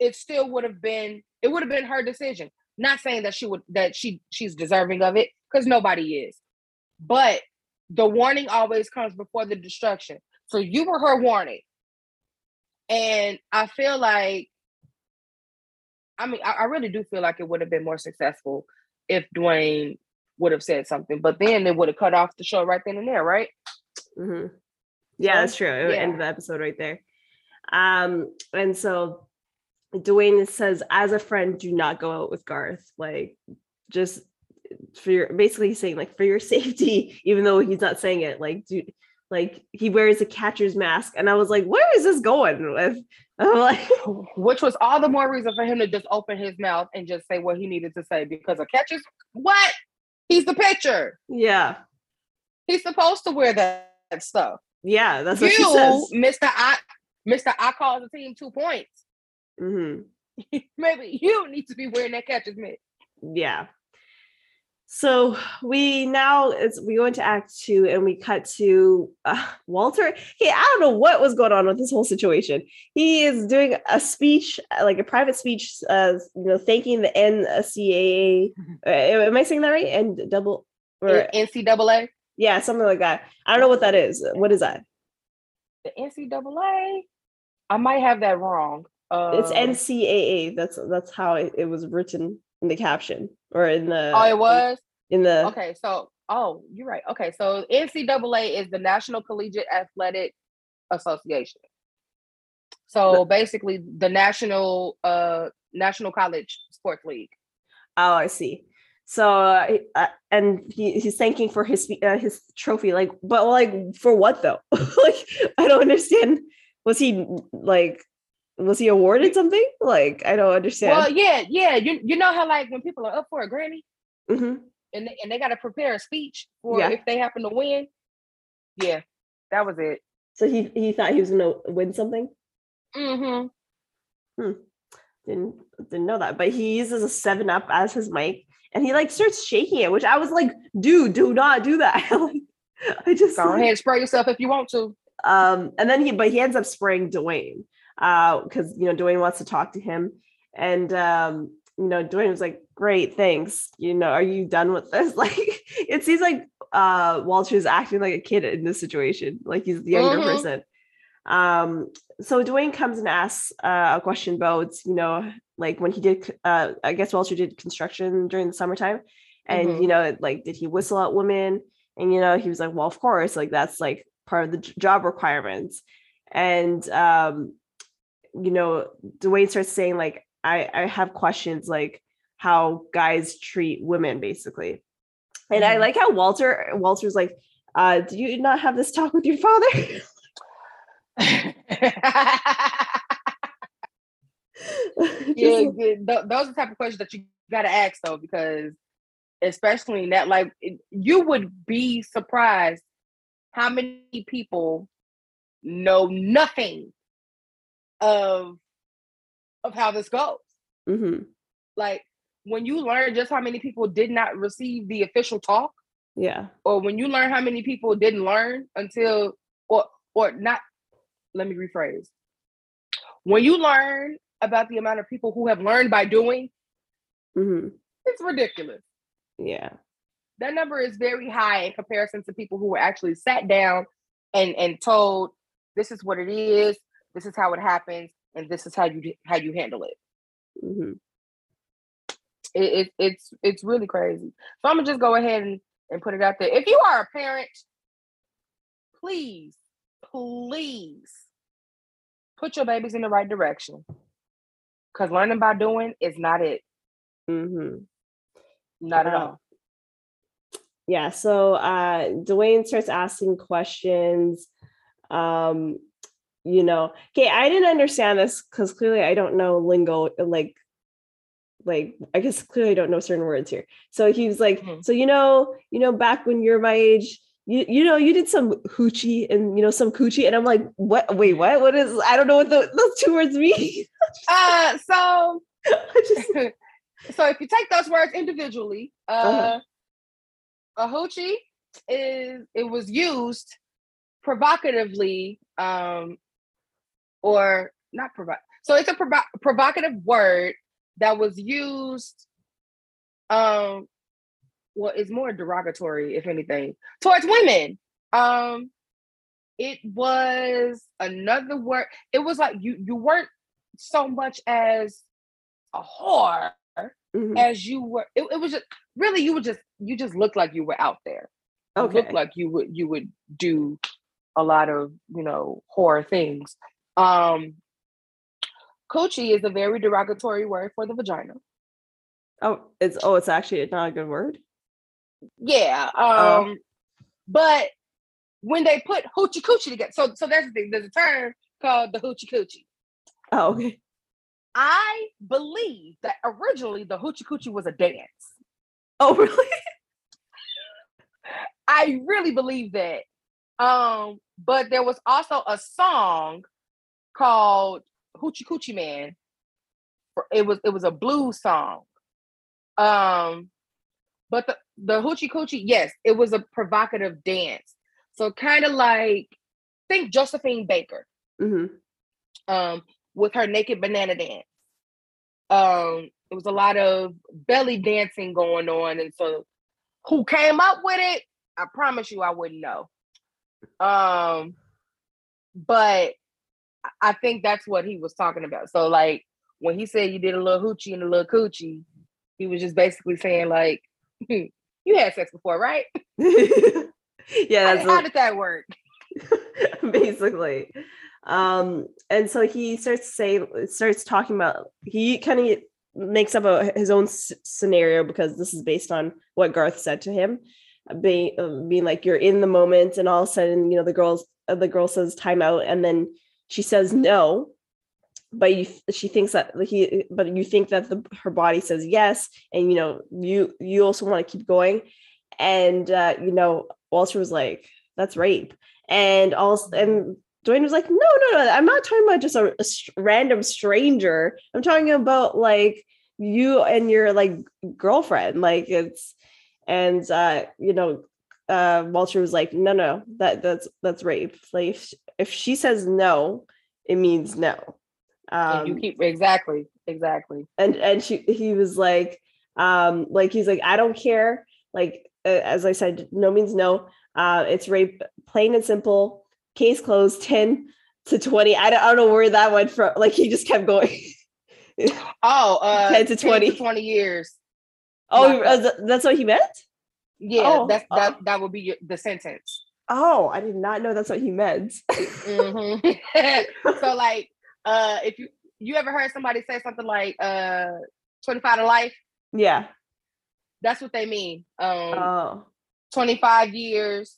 it would have been her decision. Not saying that she's deserving of it, because nobody is. But the warning always comes before the destruction. So you were her warning. And I feel like, I really do feel like it would have been more successful if Dwayne would have said something, but then they would have cut off the show right then and there, right? Mm-hmm. Yeah, that's true. It would end the episode right there. And so Dwayne says, as a friend, do not go out with Garth. Like, just for your, basically saying, like, for your safety, even though he's not saying it, like, dude, like, he wears a catcher's mask. And I was like, where is this going with? I'm like, which was all the more reason for him to just open his mouth and just say what he needed to say, because a catcher's, what? He's the pitcher. Yeah. He's supposed to wear that stuff. Yeah, that's what she says. Mr. I call the team 2 points. Mm-hmm. Maybe you need to be wearing that catcher's mitt. Yeah. So we go into act 2 and we cut to Walter. I don't know what was going on with this whole situation. He is doing a speech, like a private speech, thanking the NCAA. Am I saying that right? NCAA? Yeah, something like that. I don't know what that is. What is that? The NCAA? I might have that wrong. It's NCAA. That's how it was written in the caption. Or in the... Oh, it was? Okay, so... Oh, you're right. Okay, so NCAA is the National Collegiate Athletic Association. So basically, the National College Sports League. Oh, I see. So, and he's thanking for his trophy, like, but like for what though? Like, I don't understand. Was he awarded something? Like, I don't understand. Well, yeah. You know how like when people are up for a Grammy, mm-hmm. and they got to prepare a speech for if they happen to win. Yeah, that was it. So he thought he was gonna win something. Mm-hmm. Didn't know that, but he uses a 7-Up as his mic. And he like starts shaking it, which I was like, dude, do not do that. I just go ahead and spray yourself if you want to. And then he ends up spraying Dwayne, because Dwayne wants to talk to him, and Dwayne was like, great, thanks. Are you done with this? Like, it seems like Walter's acting like a kid in this situation, like he's the younger mm-hmm. person. So Dwayne comes and asks a question about, like when he did, I guess Walter did construction during the summertime, and, mm-hmm. Like, did he whistle at women? And, he was like, well, of course, like, that's like part of the job requirements. And, Dwayne starts saying, like, I have questions, like how guys treat women, basically. And mm-hmm. I like how Walter's like, do you not have this talk with your father? Yeah, those are the type of questions that you gotta ask though, because especially in that, like, you would be surprised how many people know nothing of how this goes. Mm-hmm. Like, when you learn just how many people did not receive the official talk, or when you learn how many people didn't learn until or not. Let me rephrase. When you learn about the amount of people who have learned by doing, mm-hmm. it's ridiculous. Yeah. That number is very high in comparison to people who were actually sat down and told, this is what it is, this is how it happens, and this is how you handle it. Mm-hmm. It's really crazy. So I'm gonna just go ahead and put it out there. If you are a parent, please put your babies in the right direction, because learning by doing is not it. Mm-hmm. Not at all. Yeah. So Dwayne starts asking questions. Okay, I didn't understand this because clearly I don't know lingo. Like I guess clearly I don't know certain words here. So he was like, mm-hmm. so back when you're my age, you did some hoochie and some coochie, and I'm like, what? Wait, what? What is? I don't know what those two words mean. So if you take those words individually, a hoochie was used provocatively, or not provocative. So it's a provocative word that was used, well, it's more derogatory, if anything, towards women. It was another word. It was like you weren't so much as a whore mm-hmm. as you were. It was just really you just looked like you were out there. Okay. You looked like you would do a lot of whore things. Coochie is a very derogatory word for the vagina. It's actually not a good word. Yeah, but when they put hoochie coochie together, so that's the thing. There's a term called the hoochie coochie. Oh, okay. I believe that originally the hoochie coochie was a dance. Oh, really? I really believe that. But there was also a song called Hoochie Coochie Man. It was a blues song. But the hoochie coochie, yes, it was a provocative dance. So kind of like, think Josephine Baker mm-hmm. With her naked banana dance. It was a lot of belly dancing going on. And so who came up with it? I promise you I wouldn't know. But I think that's what he was talking about. So like when he said you did a little hoochie and a little coochie, he was just basically saying like, you had sex before, right? Yeah. How did that work? Basically. And so he starts talking about, he kind of makes up his own scenario, because this is based on what Garth said to him, being like, you're in the moment, and all of a sudden, you know, the girl says time out, and then she says no, but she thinks that you think that her body says yes, and you know you also want to keep going, and you know, Walter was like, that's rape, and Dwayne was like, no, I'm not talking about just a random stranger. I'm talking about like you and your like girlfriend. Like it's, and you know, Walter was like, no, that's rape. Like if she says no, it means no. You keep exactly. And he was like he's like, I don't care. Like as I said, no means no. It's rape, plain and simple. Case closed, 10 to 20. I don't know where that went from. Like, he just kept going. 10 to 20. 10 to 20 years. Oh, that's what he meant? Yeah, oh. That would be the sentence. Oh, I did not know that's what he meant. Mm-hmm. So, like, if you ever heard somebody say something like 25 to life? Yeah. That's what they mean. 25 years.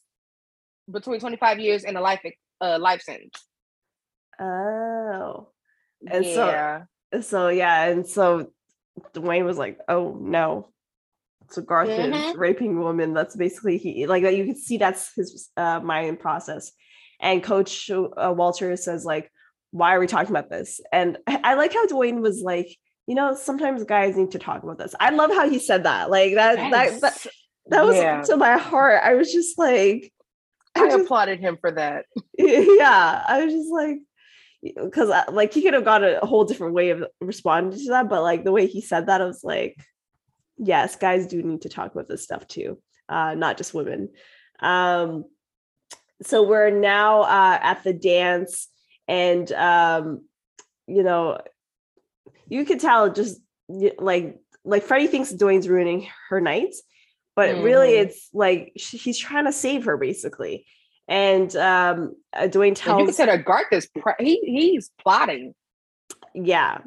Between 25 years and a life sentence. Oh, and yeah. So yeah, and so Dwayne was like, "Oh no!" So Garth is raping women. That's basically that. You can see that's his mind process. And Coach Walter says, "Like, why are we talking about this?" And I like how Dwayne was like, "You know, sometimes guys need to talk about this." I love how he said that. Like that was to my heart. I was just like. I applauded him for that. Yeah, I was just like, because like he could have got a whole different way of responding to that, but like the way he said that, I was like, yes, guys do need to talk about this stuff too, not just women. So we're now at the dance, and you know, you could tell just like Freddie thinks Dwayne's ruining her night. But really, it's like he's trying to save her, basically. And Dwayne tells... You said Garth is... He's plotting. Yeah.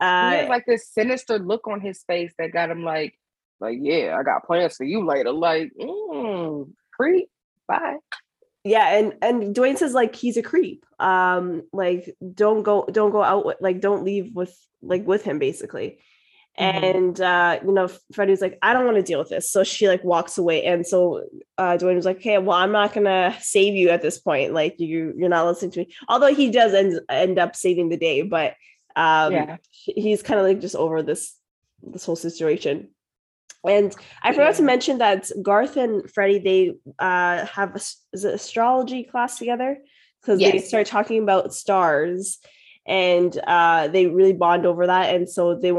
He has like this sinister look on his face that got him like, yeah, I got plans for you later. Like, creep, bye. Yeah, and Dwayne says, like, he's a creep. Like, don't go out with... Like, don't leave with him, basically. And you know, Freddie's like, I don't want to deal with this, so she like walks away. And so Dwayne was like, okay, well, I'm not gonna save you at this point, like you're not listening to me, although he does end up saving the day. But he's kind of like just over this whole situation. And I forgot to mention that Garth and Freddie, they have an astrology class together, because they start talking about stars. And they really bond over that. And so they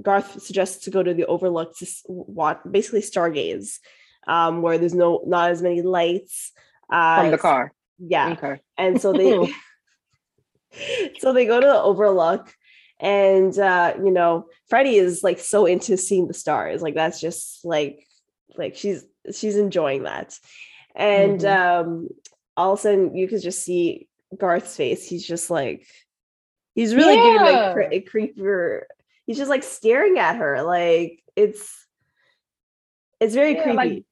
Garth suggests to go to the Overlook to watch, basically stargaze, where there's not as many lights from the car. Yeah. Okay. And so they go to the Overlook, and you know, Freddie is like so into seeing the stars, like that's just like she's enjoying that. And all of a sudden you could just see Garth's face. He's just like, he's really giving like a creeper. He's just like staring at her, like it's very creepy. Like,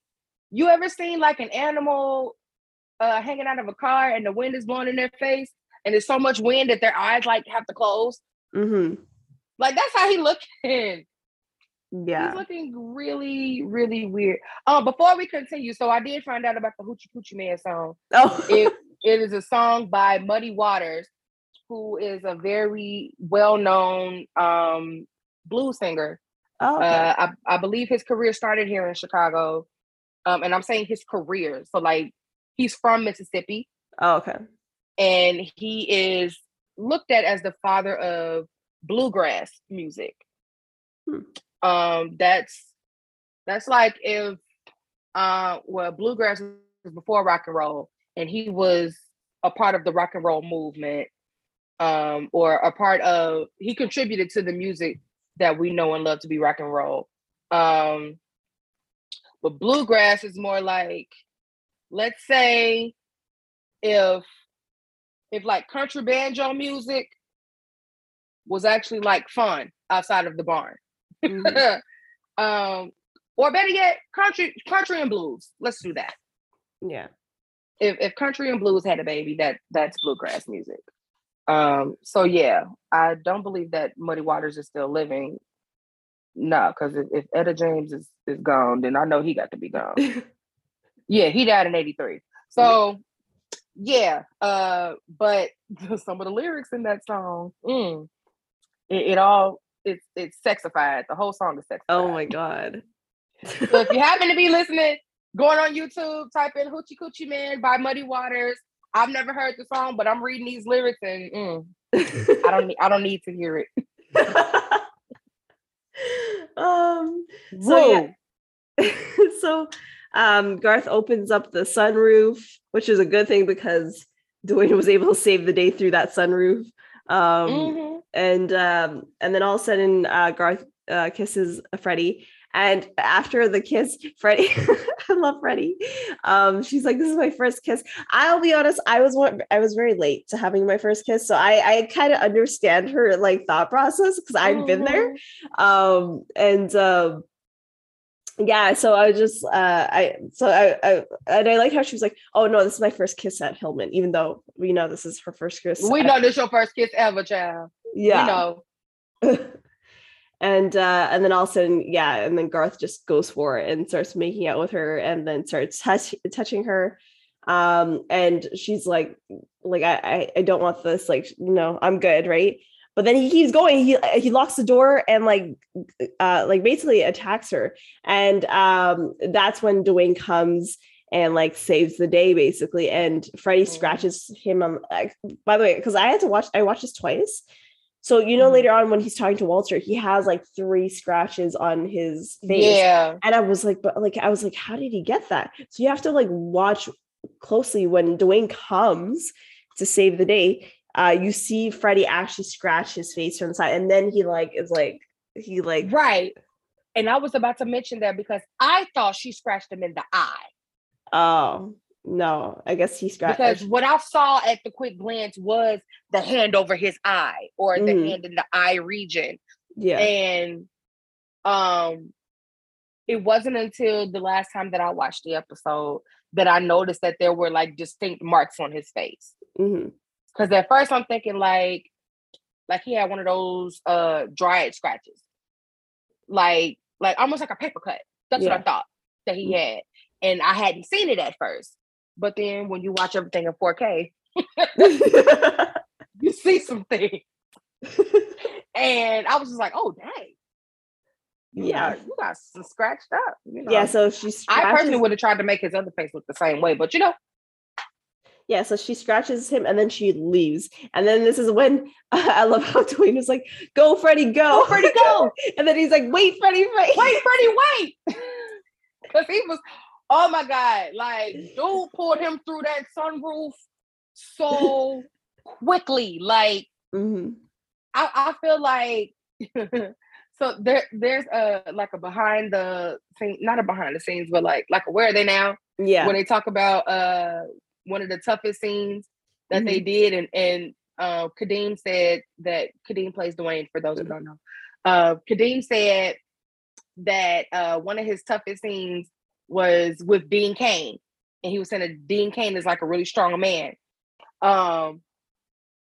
you ever seen like an animal hanging out of a car and the wind is blowing in their face, and there's so much wind that their eyes like have to close? Like that's how he looking. Yeah, he's looking really, really weird. Before we continue, so I did find out about the Hoochie Coochie Man song. It is a song by Muddy Waters, who is a very well-known blues singer. Oh, okay. I believe his career started here in Chicago. And I'm saying his career. So, like, he's from Mississippi. Oh, okay. And he is looked at as the father of bluegrass music. That's like if, bluegrass was before rock and roll. And he was a part of the rock and roll movement, he contributed to the music that we know and love to be rock and roll. But bluegrass is more like, let's say if like country banjo music was actually like fun outside of the barn. Mm-hmm. Or better yet, country and blues. Let's do that. Yeah. If country and blues had a baby, that's bluegrass music. So yeah, I don't believe that Muddy Waters is still living. No, because if Etta James is gone, then I know he got to be gone. Yeah, he died in 1983. So yeah, but some of the lyrics in that song, it's sexified. The whole song is sexified. Oh my God. So if you happen to be listening, going on YouTube, type in Hoochie Coochie Man by Muddy Waters. I've never heard the song, but I'm reading these lyrics and I don't need to hear it. So yeah. Garth opens up the sunroof, which is a good thing because Dwayne was able to save the day through that sunroof. And then all of a sudden Garth kisses Freddie. And after the kiss, Freddie, I love Freddie. She's like, this is my first kiss. I'll be honest, I was very late to having my first kiss. So I kind of understand her like thought process because I've been there. Yeah, so I was just, I like how she was like, oh no, this is my first kiss at Hillman, even though we know this is her first kiss. We know this is your first kiss ever, child. Yeah. We know. And then all of a sudden, yeah, and then Garth just goes for it and starts making out with her and then starts touching her. And she's like, I don't want this, like, no, I'm good, right? But then he keeps going, he locks the door and like basically attacks her. And that's when Dwayne comes and like saves the day basically. And Freddie scratches him on, by the way, because I watched this twice. So, you know, later on when he's talking to Walter, he has like 3 scratches on his face. Yeah. And I was like, how did he get that? So you have to like watch closely when Dwayne comes to save the day. You see Freddie actually scratch his face from the side. And then he right. And I was about to mention that because I thought she scratched him in the eye. Oh. No, I guess he scratched. Because what I saw at the quick glance was the hand over his eye or the hand in the eye region. Yeah. And it wasn't until the last time that I watched the episode that I noticed that there were like distinct marks on his face. Mm-hmm. Because at first I'm thinking like he had one of those dried scratches. Like almost like a paper cut. That's what I thought that he had. And I hadn't seen it at first. But then when you watch everything in 4K, you see something. And I was just like, oh, dang. Yeah. You got scratched up. You know? Yeah, so she scratches. I personally would have tried to make his other face look the same way, but you know. Yeah, so she scratches him and then she leaves. And then this is when I love how Dwayne was like, go, Freddie, go. Go, Freddie, go. And then he's like, wait, Freddie, wait. Wait, Freddie, wait. Because he was... Oh my God, like, dude pulled him through that sunroof so quickly. Like, I feel like, so there's a behind the scene, not a behind the scenes, but like a Where Are They Now? Yeah. When they talk about one of the toughest scenes that they did. And Kadeem said that, Kadeem plays Dwayne, for those who don't know. Kadeem said that one of his toughest scenes was with Dean Kane, and he was saying that Dean Kane is like a really strong man, and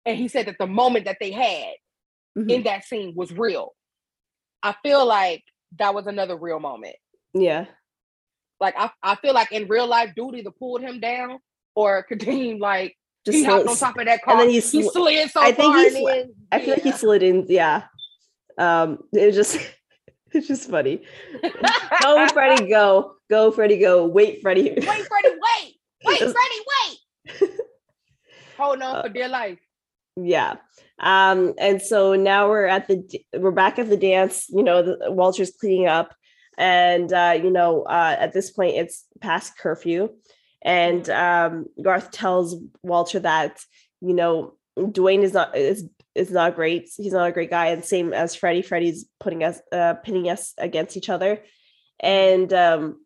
he said that the moment that they had in that scene was real. I feel like that was another real moment. Yeah, like I feel like in real life, dude either pulled him down or Kadeem like just he hopped on top of that car and then he slid so far. I feel like he slid in. Yeah, it was just. It's just funny. Go, Freddie, go. Go, Freddie, go. Wait, Freddie. Wait, Freddie, wait. Wait, Freddie, wait. Hold on for dear life. Yeah. And so now we're back at the dance. You know, Walter's cleaning up. And, at this point, it's past curfew. And Garth tells Walter that, you know, Dwayne is not great. He's not a great guy. And same as Freddie, Freddie's pinning us against each other. And then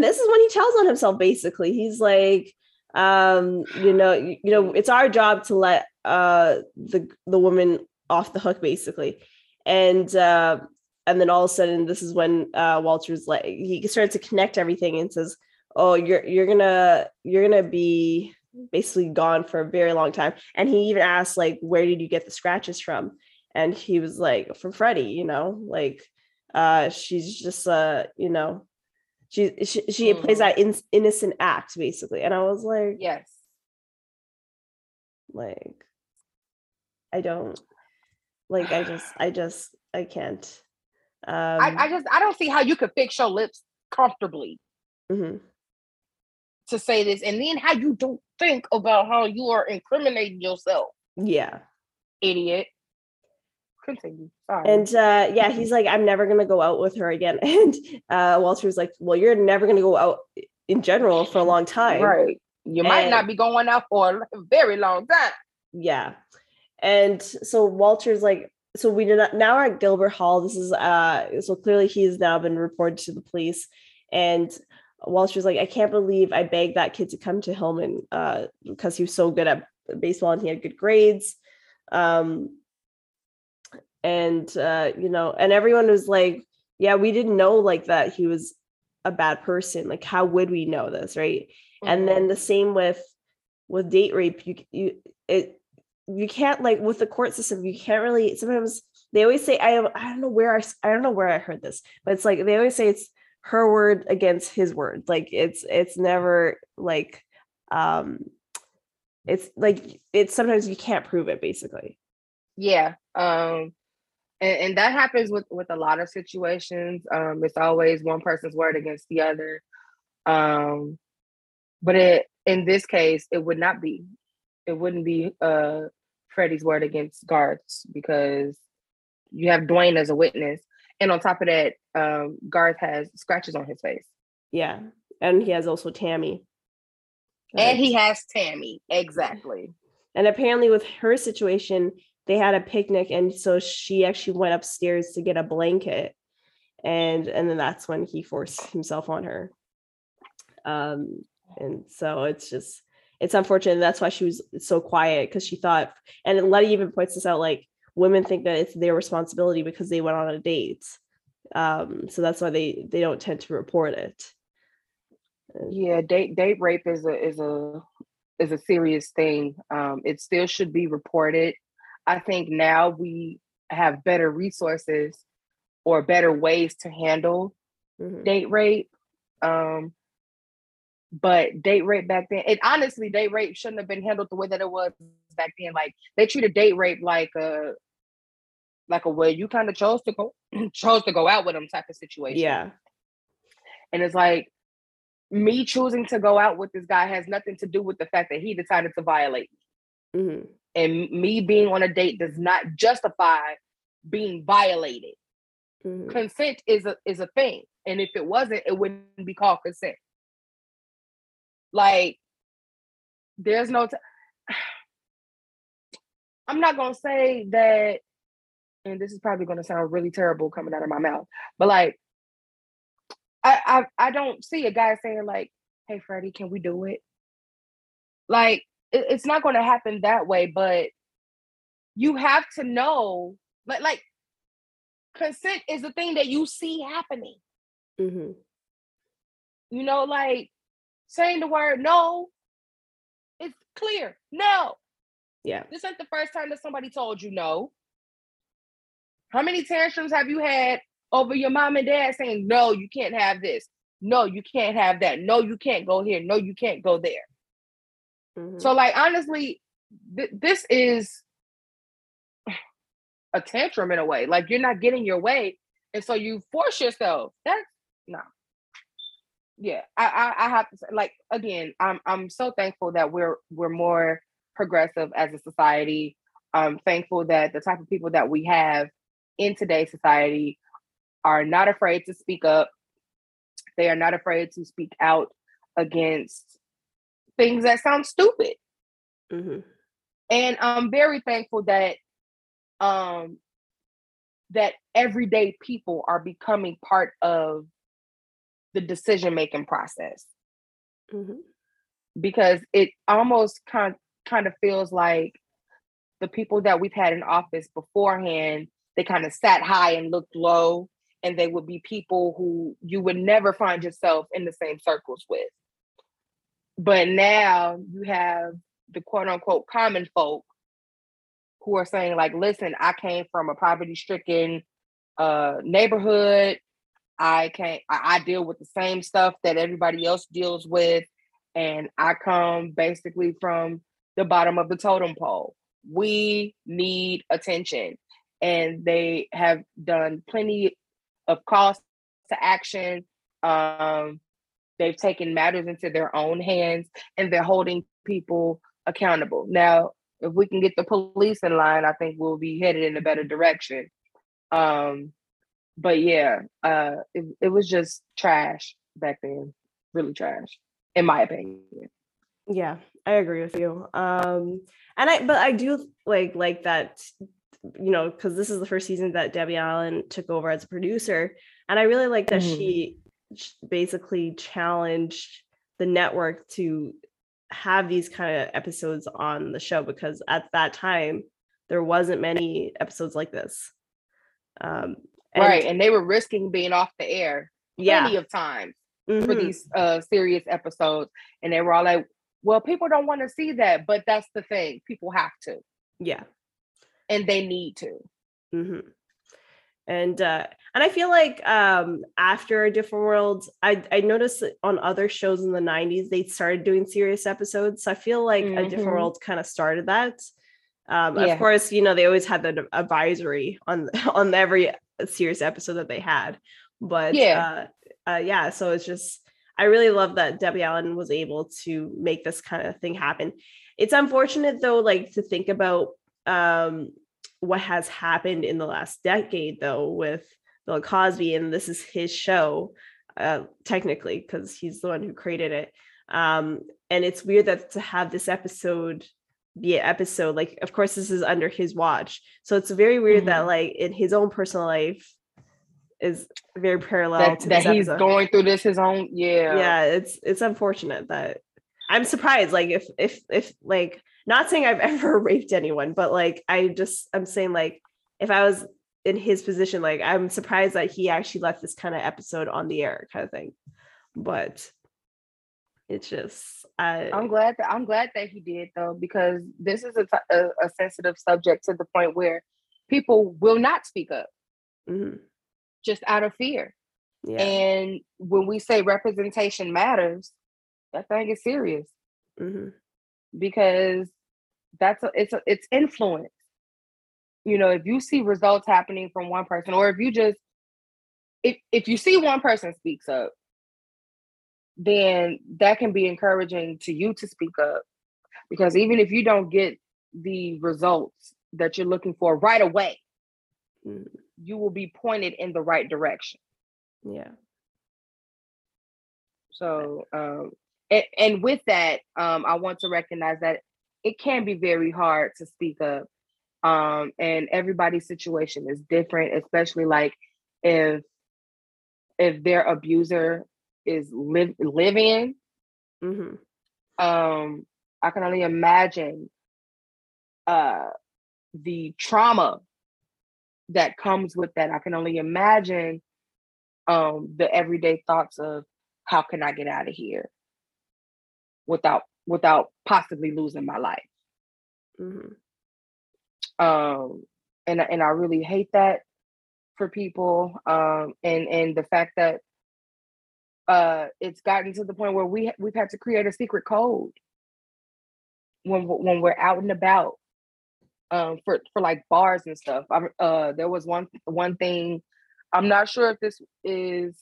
this is when he tells on himself, basically. He's like, it's our job to let the woman off the hook, basically. And then all of a sudden, this is when Walter's like, he starts to connect everything and says, oh, you're gonna be basically gone for a very long time. And he even asked, like, where did you get the scratches from? And he was like, from Freddie, you know, like, she's just, you know, she plays that innocent act, basically. And I was like, yes. Like, I don't, like, I just, I can't. I don't see how you could fix your lips comfortably to say this, and then how you don't think about how you are incriminating yourself. Yeah, idiot. Continue. Sorry. And yeah, he's like, I'm never gonna go out with her again. And Walter's like, well, you're never gonna go out in general for a long time, right? You might not be going out for a very long time. Yeah. And so Walter's like, so we did not, now we're at Gilbert Hall. This is so clearly he's now been reported to the police. And Walter's like, I can't believe I begged that kid to come to Hillman because he was so good at baseball and he had good grades. You know, and everyone was like, yeah, we didn't know like that he was a bad person. Like, how would we know this, right? Mm-hmm. And then the same with date rape, you can't, like, with the court system, you can't really, sometimes they always say, I don't know where I heard this, but it's like, they always say it's her word against his word. Like it's never like, it's like, it's sometimes you can't prove it, basically. Yeah. And that happens with a lot of situations. It's always one person's word against the other. But in this case, it wouldn't be Freddie's word against Garth's, because you have Dwayne as a witness, and on top of that, Garth has scratches on his face. Yeah, and he has also Tammy. And he has Tammy, exactly. And apparently, with her situation, they had a picnic, and so she actually went upstairs to get a blanket, and then that's when he forced himself on her. And so it's just. It's unfortunate. And that's why she was so quiet, because she thought, and Letty even points this out, like, women think that it's their responsibility because they went on a date. So that's why they don't tend to report it. Yeah, date rape is a serious thing. It still should be reported. I think now we have better resources or better ways to handle date rape. But date rape back then, and honestly, date rape shouldn't have been handled the way that it was back then. Like, they treated date rape like a way you kind of chose to go out with them type of situation. Yeah. And it's like, me choosing to go out with this guy has nothing to do with the fact that he decided to violate me. Mm-hmm. And me being on a date does not justify being violated. Mm-hmm. Consent is a thing, and if it wasn't, it wouldn't be called consent. Like, there's no, I'm not going to say that, and this is probably going to sound really terrible coming out of my mouth, but like, I don't see a guy saying like, hey, Freddie, can we do it? Like, it's not going to happen that way, but you have to know, like consent is the thing that you see happening. Mm-hmm. You know, like, saying the word no, it's clear. No. Yeah. This ain't the first time that somebody told you no. How many tantrums have you had over your mom and dad saying, no, you can't have this. No, you can't have that. No, you can't go here. No, you can't go there. Mm-hmm. So, like, honestly, this is a tantrum in a way. Like, you're not getting your way. And so you force yourself. That's no. Yeah, I have to say, like, again, I'm so thankful that we're more progressive as a society. I'm thankful that the type of people that we have in today's society are not afraid to speak up. They are not afraid to speak out against things that sound stupid. Mm-hmm. And I'm very thankful that that everyday people are becoming part of the decision-making process. Mm-hmm. Because it almost kind of feels like the people that we've had in office beforehand, they kind of sat high and looked low, and they would be people who you would never find yourself in the same circles with. But now you have the quote unquote common folk who are saying like, listen, I came from a poverty-stricken neighborhood. I deal with the same stuff that everybody else deals with. And I come basically from the bottom of the totem pole. We need attention. And they have done plenty of calls to action. They've taken matters into their own hands, and they're holding people accountable. Now, if we can get the police in line, I think we'll be headed in a better direction. But yeah, it was just trash back then. Really trash, in my opinion. Yeah, I agree with you. But I do like that, you know, because this is the first season that Debbie Allen took over as a producer. And I really like that she basically challenged the network to have these kind of episodes on the show, because at that time, there wasn't many episodes like this. Right. And they were risking being off the air plenty of times for these serious episodes. And they were all like, well, people don't want to see that, but that's the thing. People have to. Yeah. And they need to. Mm-hmm. And I feel like after A Different World, I noticed on other shows in the 90s, they started doing serious episodes. So I feel like A Different World kind of started that. Of course, you know, they always had the advisory on every serious episode that they had. But so it's just, I really love that Debbie Allen was able to make this kind of thing happen. It's unfortunate, though, like to think about what has happened in the last decade, though, with Bill Cosby, and this is his show, technically, because he's the one who created it. And it's weird that to have this episode be an episode, like, of course, this is under his watch. So it's very weird that, like, in his own personal life is very parallel to that he's episode. Going through this his own. Yeah. Yeah. It's unfortunate that I'm surprised. Like, if like, not saying I've ever raped anyone, but like, I'm saying, like, if I was in his position, like, I'm surprised that he actually left this kind of episode on the air kind of thing. But it's just, I'm glad that he did, though, because this is a sensitive subject to the point where people will not speak up just out of fear. Yeah. And when we say representation matters, that thing is serious. Mm-hmm. Because it's influence. You know, if you see results happening from one person, or if you just if you see one person speaks up, then that can be encouraging to you to speak up. Because even if you don't get the results that you're looking for right away, you will be pointed in the right direction. Yeah. So and with that, I want to recognize that it can be very hard to speak up. And everybody's situation is different, especially like if their abuser is living. Mm-hmm. I can only imagine the trauma that comes with that. I can only imagine the everyday thoughts of, how can I get out of here without possibly losing my life? Mm-hmm. And I really hate that for people. And the fact that it's gotten to the point where we've had to create a secret code when we're out and about for like bars and stuff. There was one thing. I'm not sure if this is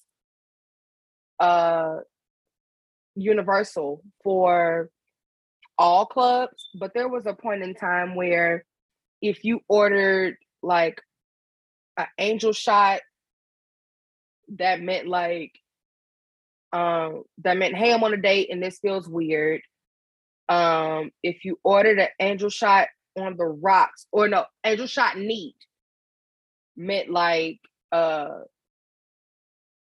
universal for all clubs, but there was a point in time where if you ordered like an angel shot, that meant hey, I'm on a date and this feels weird. If you ordered an angel shot on the rocks, or no, angel shot need, meant like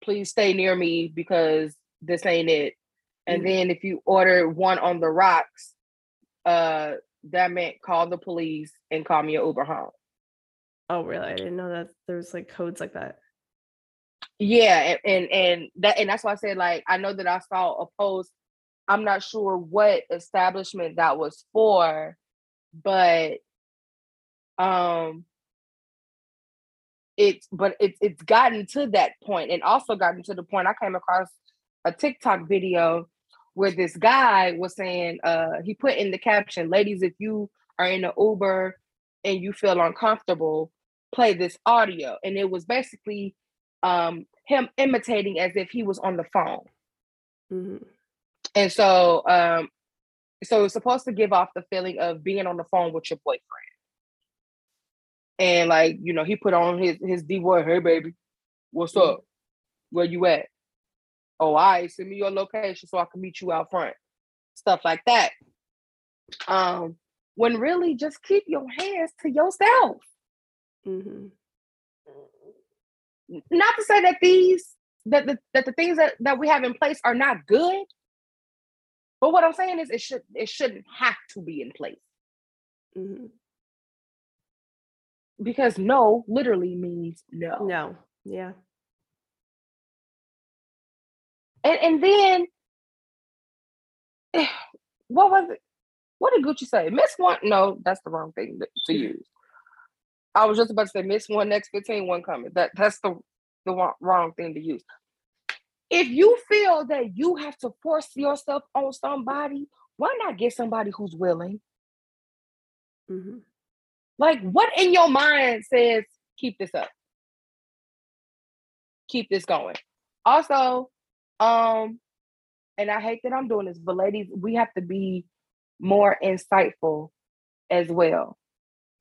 please stay near me because this ain't it. And then if you order one on the rocks, that meant call the police and call me an Uber home. Oh, really? I didn't know that there was like codes like that. Yeah, and that's why I said, like, I know that I saw a post. I'm not sure what establishment that was for, but it's gotten to that point, and also gotten to the point I came across a TikTok video where this guy was saying, he put in the caption, "Ladies, if you are in an Uber and you feel uncomfortable, play this audio." And it was basically him imitating as if he was on the phone. Mm-hmm. And so so it's supposed to give off the feeling of being on the phone with your boyfriend. And like, you know, he put on his D-word, "Hey baby, what's up? Where you at? Oh, all right, send me your location so I can meet you out front." Stuff like that. When really just keep your hands to yourself. Mm-hmm. Not to say that the things that we have in place are not good, but what I'm saying is it shouldn't have to be in place. Mm-hmm. Because no literally means no. No, yeah. And then what was it? What did Gucci say? Miss one? No, that's the wrong thing to use. I was just about to say miss one next 15, one coming. That's the wrong thing to use. If you feel that you have to force yourself on somebody, why not get somebody who's willing? Mm-hmm. Like, what in your mind says, keep this up? Keep this going. Also, and I hate that I'm doing this, but ladies, we have to be more insightful as well.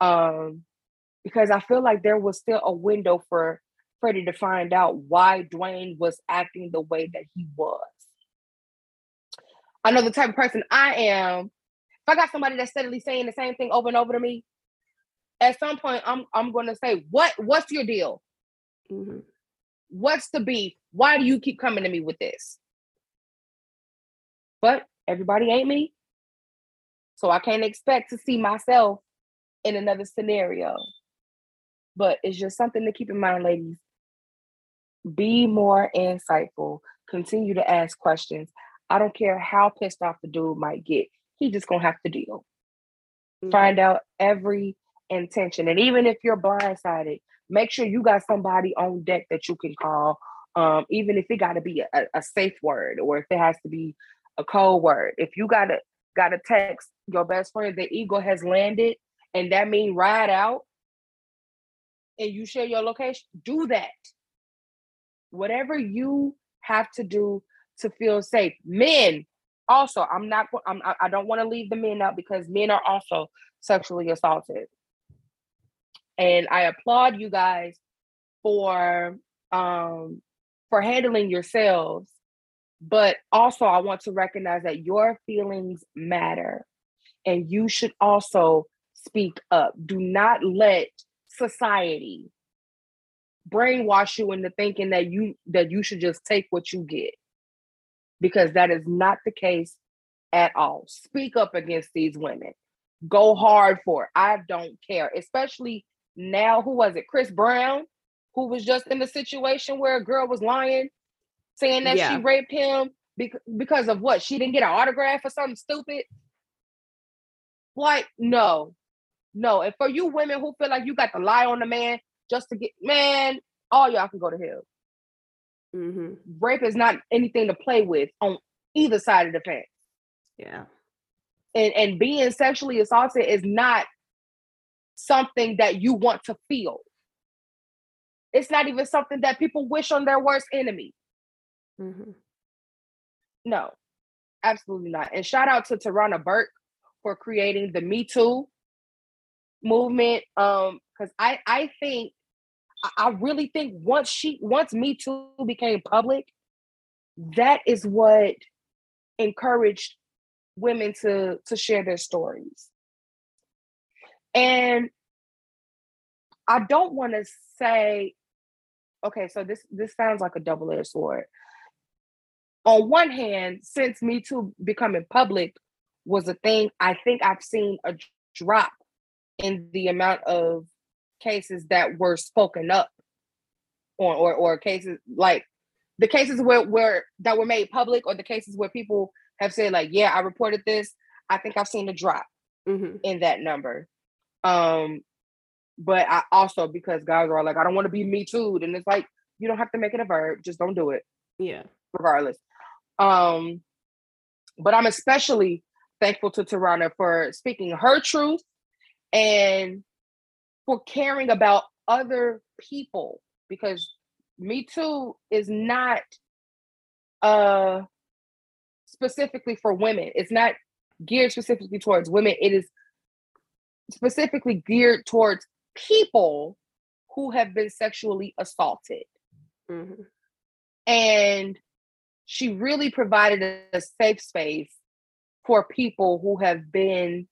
Because I feel like there was still a window for Freddie to find out why Dwayne was acting the way that he was. I know the type of person I am. If I got somebody that's steadily saying the same thing over and over to me, at some point I'm going to say, "What's your deal? Mm-hmm. What's the beef? Why do you keep coming to me with this?" But everybody ain't me, so I can't expect to see myself in another scenario. But it's just something to keep in mind, ladies. Be more insightful. Continue to ask questions. I don't care how pissed off the dude might get. He just gonna have to deal. Mm-hmm. Find out every intention. And even if you're blindsided, make sure you got somebody on deck that you can call. Even if it got to be a safe word, or if it has to be a code word. If you gotta text your best friend, "The eagle has landed," and that means ride out, and you share your location, do that. Whatever you have to do to feel safe. Men, also, I don't want to leave the men out, because men are also sexually assaulted. And I applaud you guys for handling yourselves, but also I want to recognize that your feelings matter, and you should also speak up. Do not let society brainwash you into thinking that you should just take what you get, because that is not the case at all. Speak up against these women. Go hard for it. I don't care. Especially now, who was it? Chris Brown, who was just in the situation where a girl was lying, saying that she raped him because of what? She didn't get an autograph or something stupid? Like, no. And for you women who feel like you got to lie on the man just to get, man, all y'all can go to hell. Mm-hmm. Rape is not anything to play with on either side of the fence. Yeah. And being sexually assaulted is not something that you want to feel. It's not even something that people wish on their worst enemy. Mm-hmm. No, absolutely not. And shout out to Tarana Burke for creating the Me Too movement. Because I really think once Me Too became public, that is what encouraged women to share their stories. And I don't want to say, okay, so this sounds like a double-edged sword. On one hand, since Me Too becoming public was a thing, I think I've seen a drop in the amount of cases that were spoken up on, or cases like the cases where that were made public, or the cases where people have said like, yeah, I reported this. I think I've seen a drop in that number. But I also, because guys are like, I don't want to be Me Too'd. And it's like, you don't have to make it a verb. Just don't do it. Yeah. Regardless. But I'm especially thankful to Tarana for speaking her truth and for caring about other people, because Me Too is not specifically for women. It's not geared specifically towards women. It is specifically geared towards people who have been sexually assaulted. Mm-hmm. And she really provided a safe space for people who have been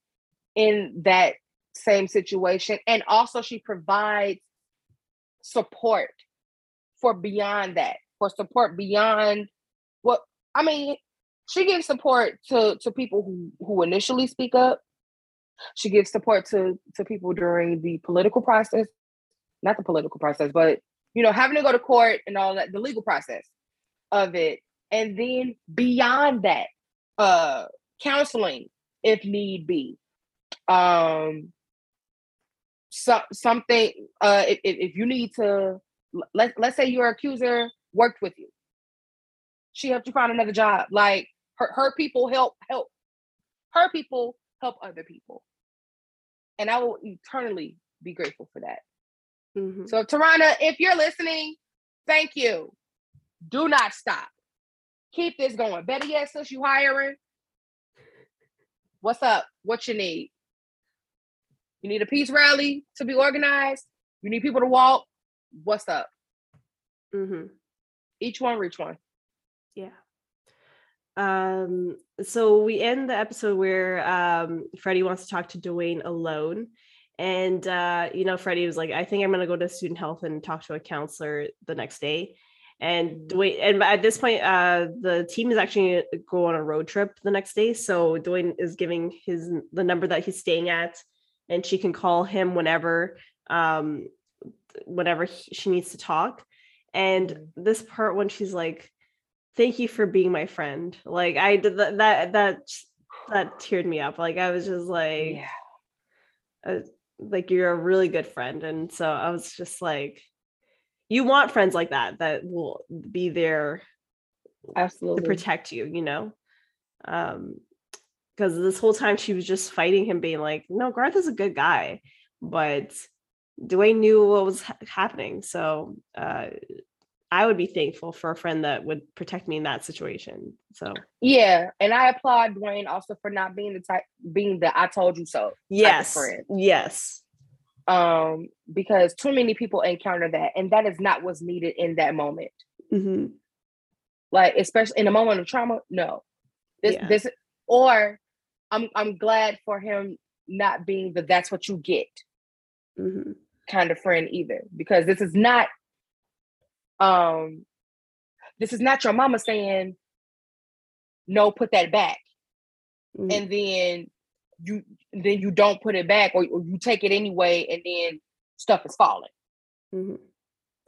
in that same situation. And also she provides support for beyond that, for support beyond what, I mean, she gives support to people who initially speak up. She gives support to people during the political process, not the political process, but, you know, having to go to court and all that, the legal process of it. And then beyond that, counseling if need be. Something if you need to, let's say your accuser worked with you. She helped you find another job. Like her people help. Her people help other people. And I will eternally be grateful for that. Mm-hmm. So Tarana, if you're listening, thank you. Do not stop. Keep this going. Better yet, since you hiring, what's up? What you need? You need a peace rally to be organized? You need people to walk? What's up? Mm-hmm. Each one, reach one. Yeah. So we end the episode where Freddie wants to talk to Dwayne alone. And, you know, Freddie was like, I think I'm going to go to student health and talk to a counselor the next day. And Dwayne, and at this point, the team is actually going to go on a road trip the next day. So Dwayne is giving the number that he's staying at, and she can call him whenever she needs to talk. And this part when she's like, "Thank you for being my friend," like I did that teared me up. Like I was just like, yeah. Like you're a really good friend, and so I was just like. You want friends like that will be there absolutely to protect you, you know? Because this whole time she was just fighting him, being like, no, Garth is a good guy, but Dwayne knew what was happening. So I would be thankful for a friend that would protect me in that situation. So yeah, and I applaud Dwayne also for not being the I told you so. Yes. Type of friend. Yes. Because too many people encounter that, and that is not what's needed in that moment. Mm-hmm. Like, especially in a moment of trauma, no. This, or I'm glad for him not being the that's what you get mm-hmm. kind of friend either, because this is not your mama saying, no, put that back. Mm-hmm. And then you don't put it back, or you take it anyway, and then stuff is falling. Mm-hmm.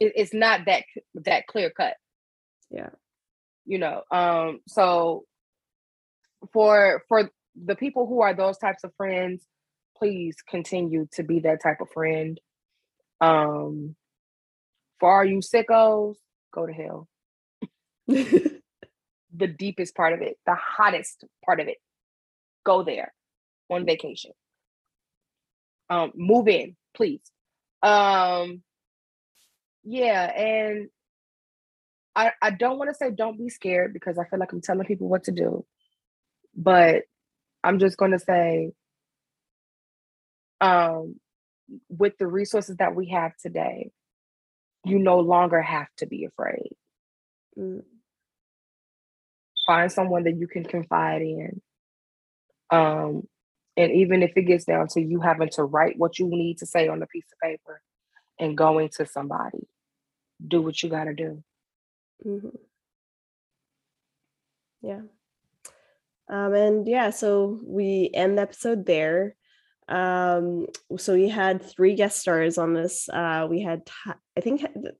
It's not that clear cut. Yeah, you know. So for the people who are those types of friends, please continue to be that type of friend. For all you sickos, go to hell. The deepest part of it, the hottest part of it, go there. On vacation. Move in, please. Yeah, and I don't want to say don't be scared, because I feel like I'm telling people what to do. But I'm just going to say, with the resources that we have today, you no longer have to be afraid. Mm. Find someone that you can confide in. And even if it gets down to you having to write what you need to say on a piece of paper and going to somebody, do what you got to do. Mm-hmm. Yeah. And yeah, so we end the episode there. So we had three guest stars on this. We had,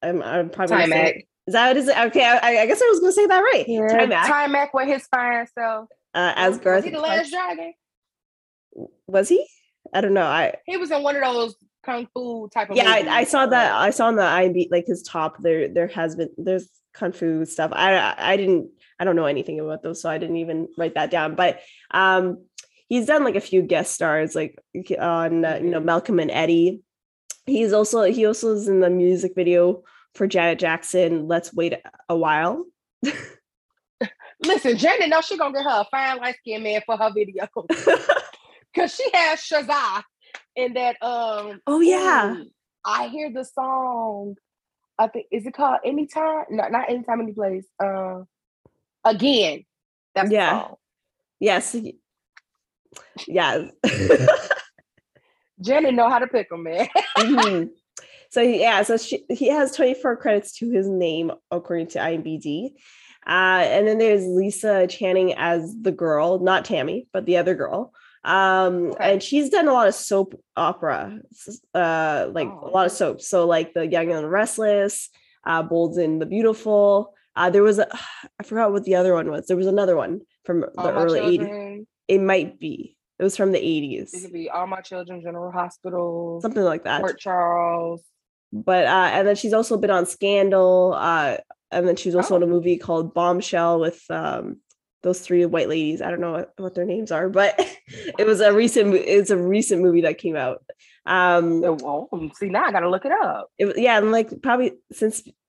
I'm probably Taimak. Is that what it is? Okay, I guess I was going to say that right. Yeah. Taimak with his fine self. As Garth. Was he the last dragon? Was he? I don't know. He was in one of those kung fu type of. Yeah, I saw that. I saw on the IMDb like his top. There has been there's kung fu stuff. I don't know anything about those, so I didn't even write that down. But he's done like a few guest stars, like on Malcolm and Eddie. He also is in the music video for Janet Jackson. Let's Wait a While. Listen, Janet, no, she's gonna get her a fine light skinned man for her video. Because she has Shazaa in that. Oh, yeah. I hear the song. I think, is it called Anytime? No, not Anytime, Any Place. Again. That's the song. Yes. Yes. Jenny know how to pick them, man. Mm-hmm. So, he has 24 credits to his name, according to IMDb. And then there's Lisa Channing as the girl, not Tammy, but the other girl. And she's done a lot of soap opera, a lot of soaps. So like The Young and the Restless, Bold and the Beautiful. There was I forgot what the other one was. There was another one from the early 80s. It might be. It was from the 80s. It could be All My Children, General Hospital. Something like that. Port Charles. But, and then she's also been on Scandal. And then she's also in a movie called Bombshell with, those three white ladies. I don't know what their names are, but it's a recent movie that came out. See, now I gotta look it up. And probably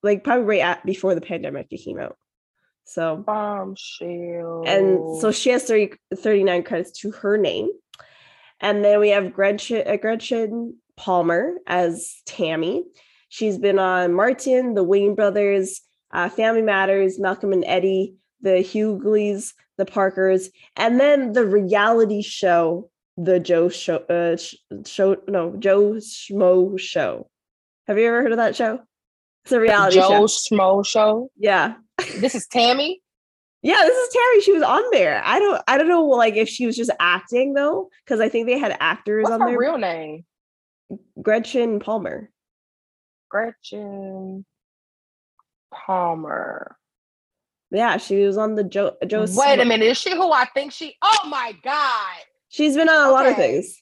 right before the pandemic it came out. So Bombshell. And so she has 39 credits to her name. And then we have Gretchen Palmer as Tammy. She's been on Martin, The Wayne Brothers, Family Matters, Malcolm and Eddie, The Hughleys, The Parkers, and then the reality show, the Joe Schmo Show. Have you ever heard of that show? It's a reality show. Joe Schmo Show. Yeah. This is Tammy. Yeah, this is Tammy. She was on there. I don't know, like if she was just acting though, because I think they had actors on there. What's her real name? Gretchen Palmer. Gretchen Palmer. Yeah, she was on the Joe. Wait a minute, is she who I think she? Oh my God, she's been on a lot of things.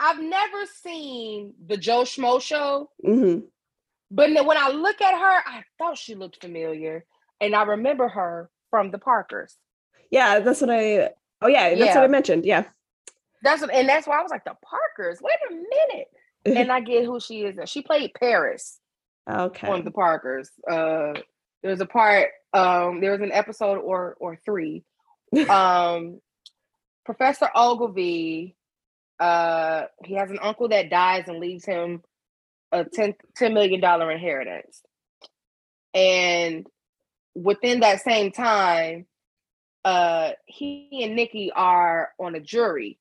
I've never seen the Joe Schmo Show, mm-hmm. But when I look at her, I thought she looked familiar, and I remember her from The Parkers. Yeah, that's what I. Oh yeah, that's what I mentioned. Yeah, that's why I was like The Parkers. Wait a minute, and I get who she is now. She played Paris. Okay, on The Parkers. There's a part. There was an episode or three. Professor Ogilvie, he has an uncle that dies and leaves him a $10 million inheritance. And within that same time, he and Nikki are on a jury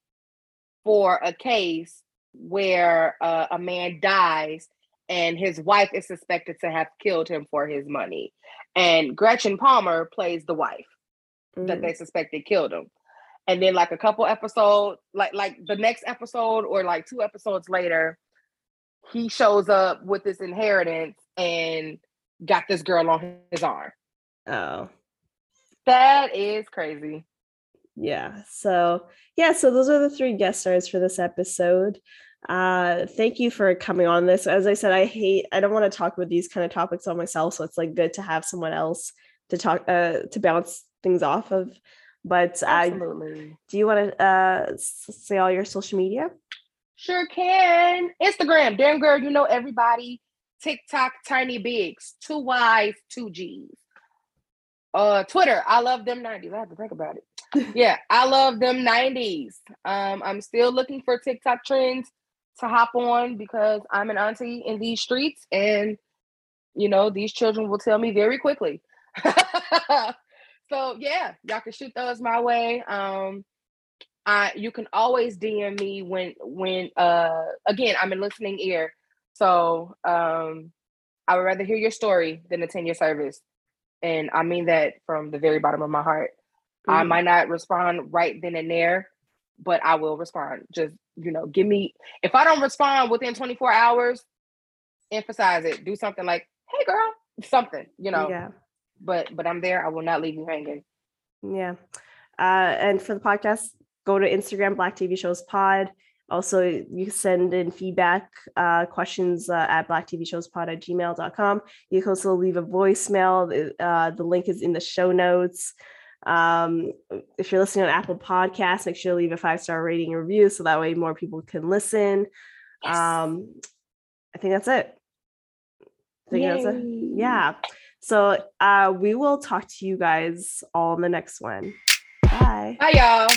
for a case where a man dies and his wife is suspected to have killed him for his money. And Gretchen Palmer plays the wife that they suspected killed him. And then like a couple episodes, like the next episode or like two episodes later, he shows up with this inheritance and got this girl on his arm. Oh. That is crazy. Yeah. So those are the three guest stars for this episode. Thank you for coming on this. As I said, I don't want to talk about these kind of topics on myself, so it's like good to have someone else to talk to bounce things off of. But absolutely. Do you want to say all your social media? Sure can. Instagram, damn girl, you know everybody. TikTok, Tiny Bigs, 2 Y's, 2 G's. Twitter, I love them 90s. I have to think about it. Yeah, I love them 90s. I'm still looking for TikTok trends to hop on because I'm an auntie in these streets and these children will tell me very quickly. So yeah, y'all can shoot those my way. You can always DM me when again, I'm in listening ear. So I would rather hear your story than attend your service. And I mean that from the very bottom of my heart. Mm-hmm. I might not respond right then and there, but I will respond. Just you know, give me, if I don't respond within 24 hours, emphasize it. Do something like, hey girl, something, you know. Yeah. But I'm there. I will not leave you hanging. Yeah. And for the podcast, go to Instagram, Black TV Shows Pod. Also, you can send in feedback, questions at blacktvshowspod@gmail.com. You can also leave a voicemail. The link is in the show notes. If you're listening on Apple Podcasts, make sure to leave a 5-star rating and review so that way more people can listen. Yes. I think that's it. Yeah. So we will talk to you guys all in the next one. Bye. Bye, y'all.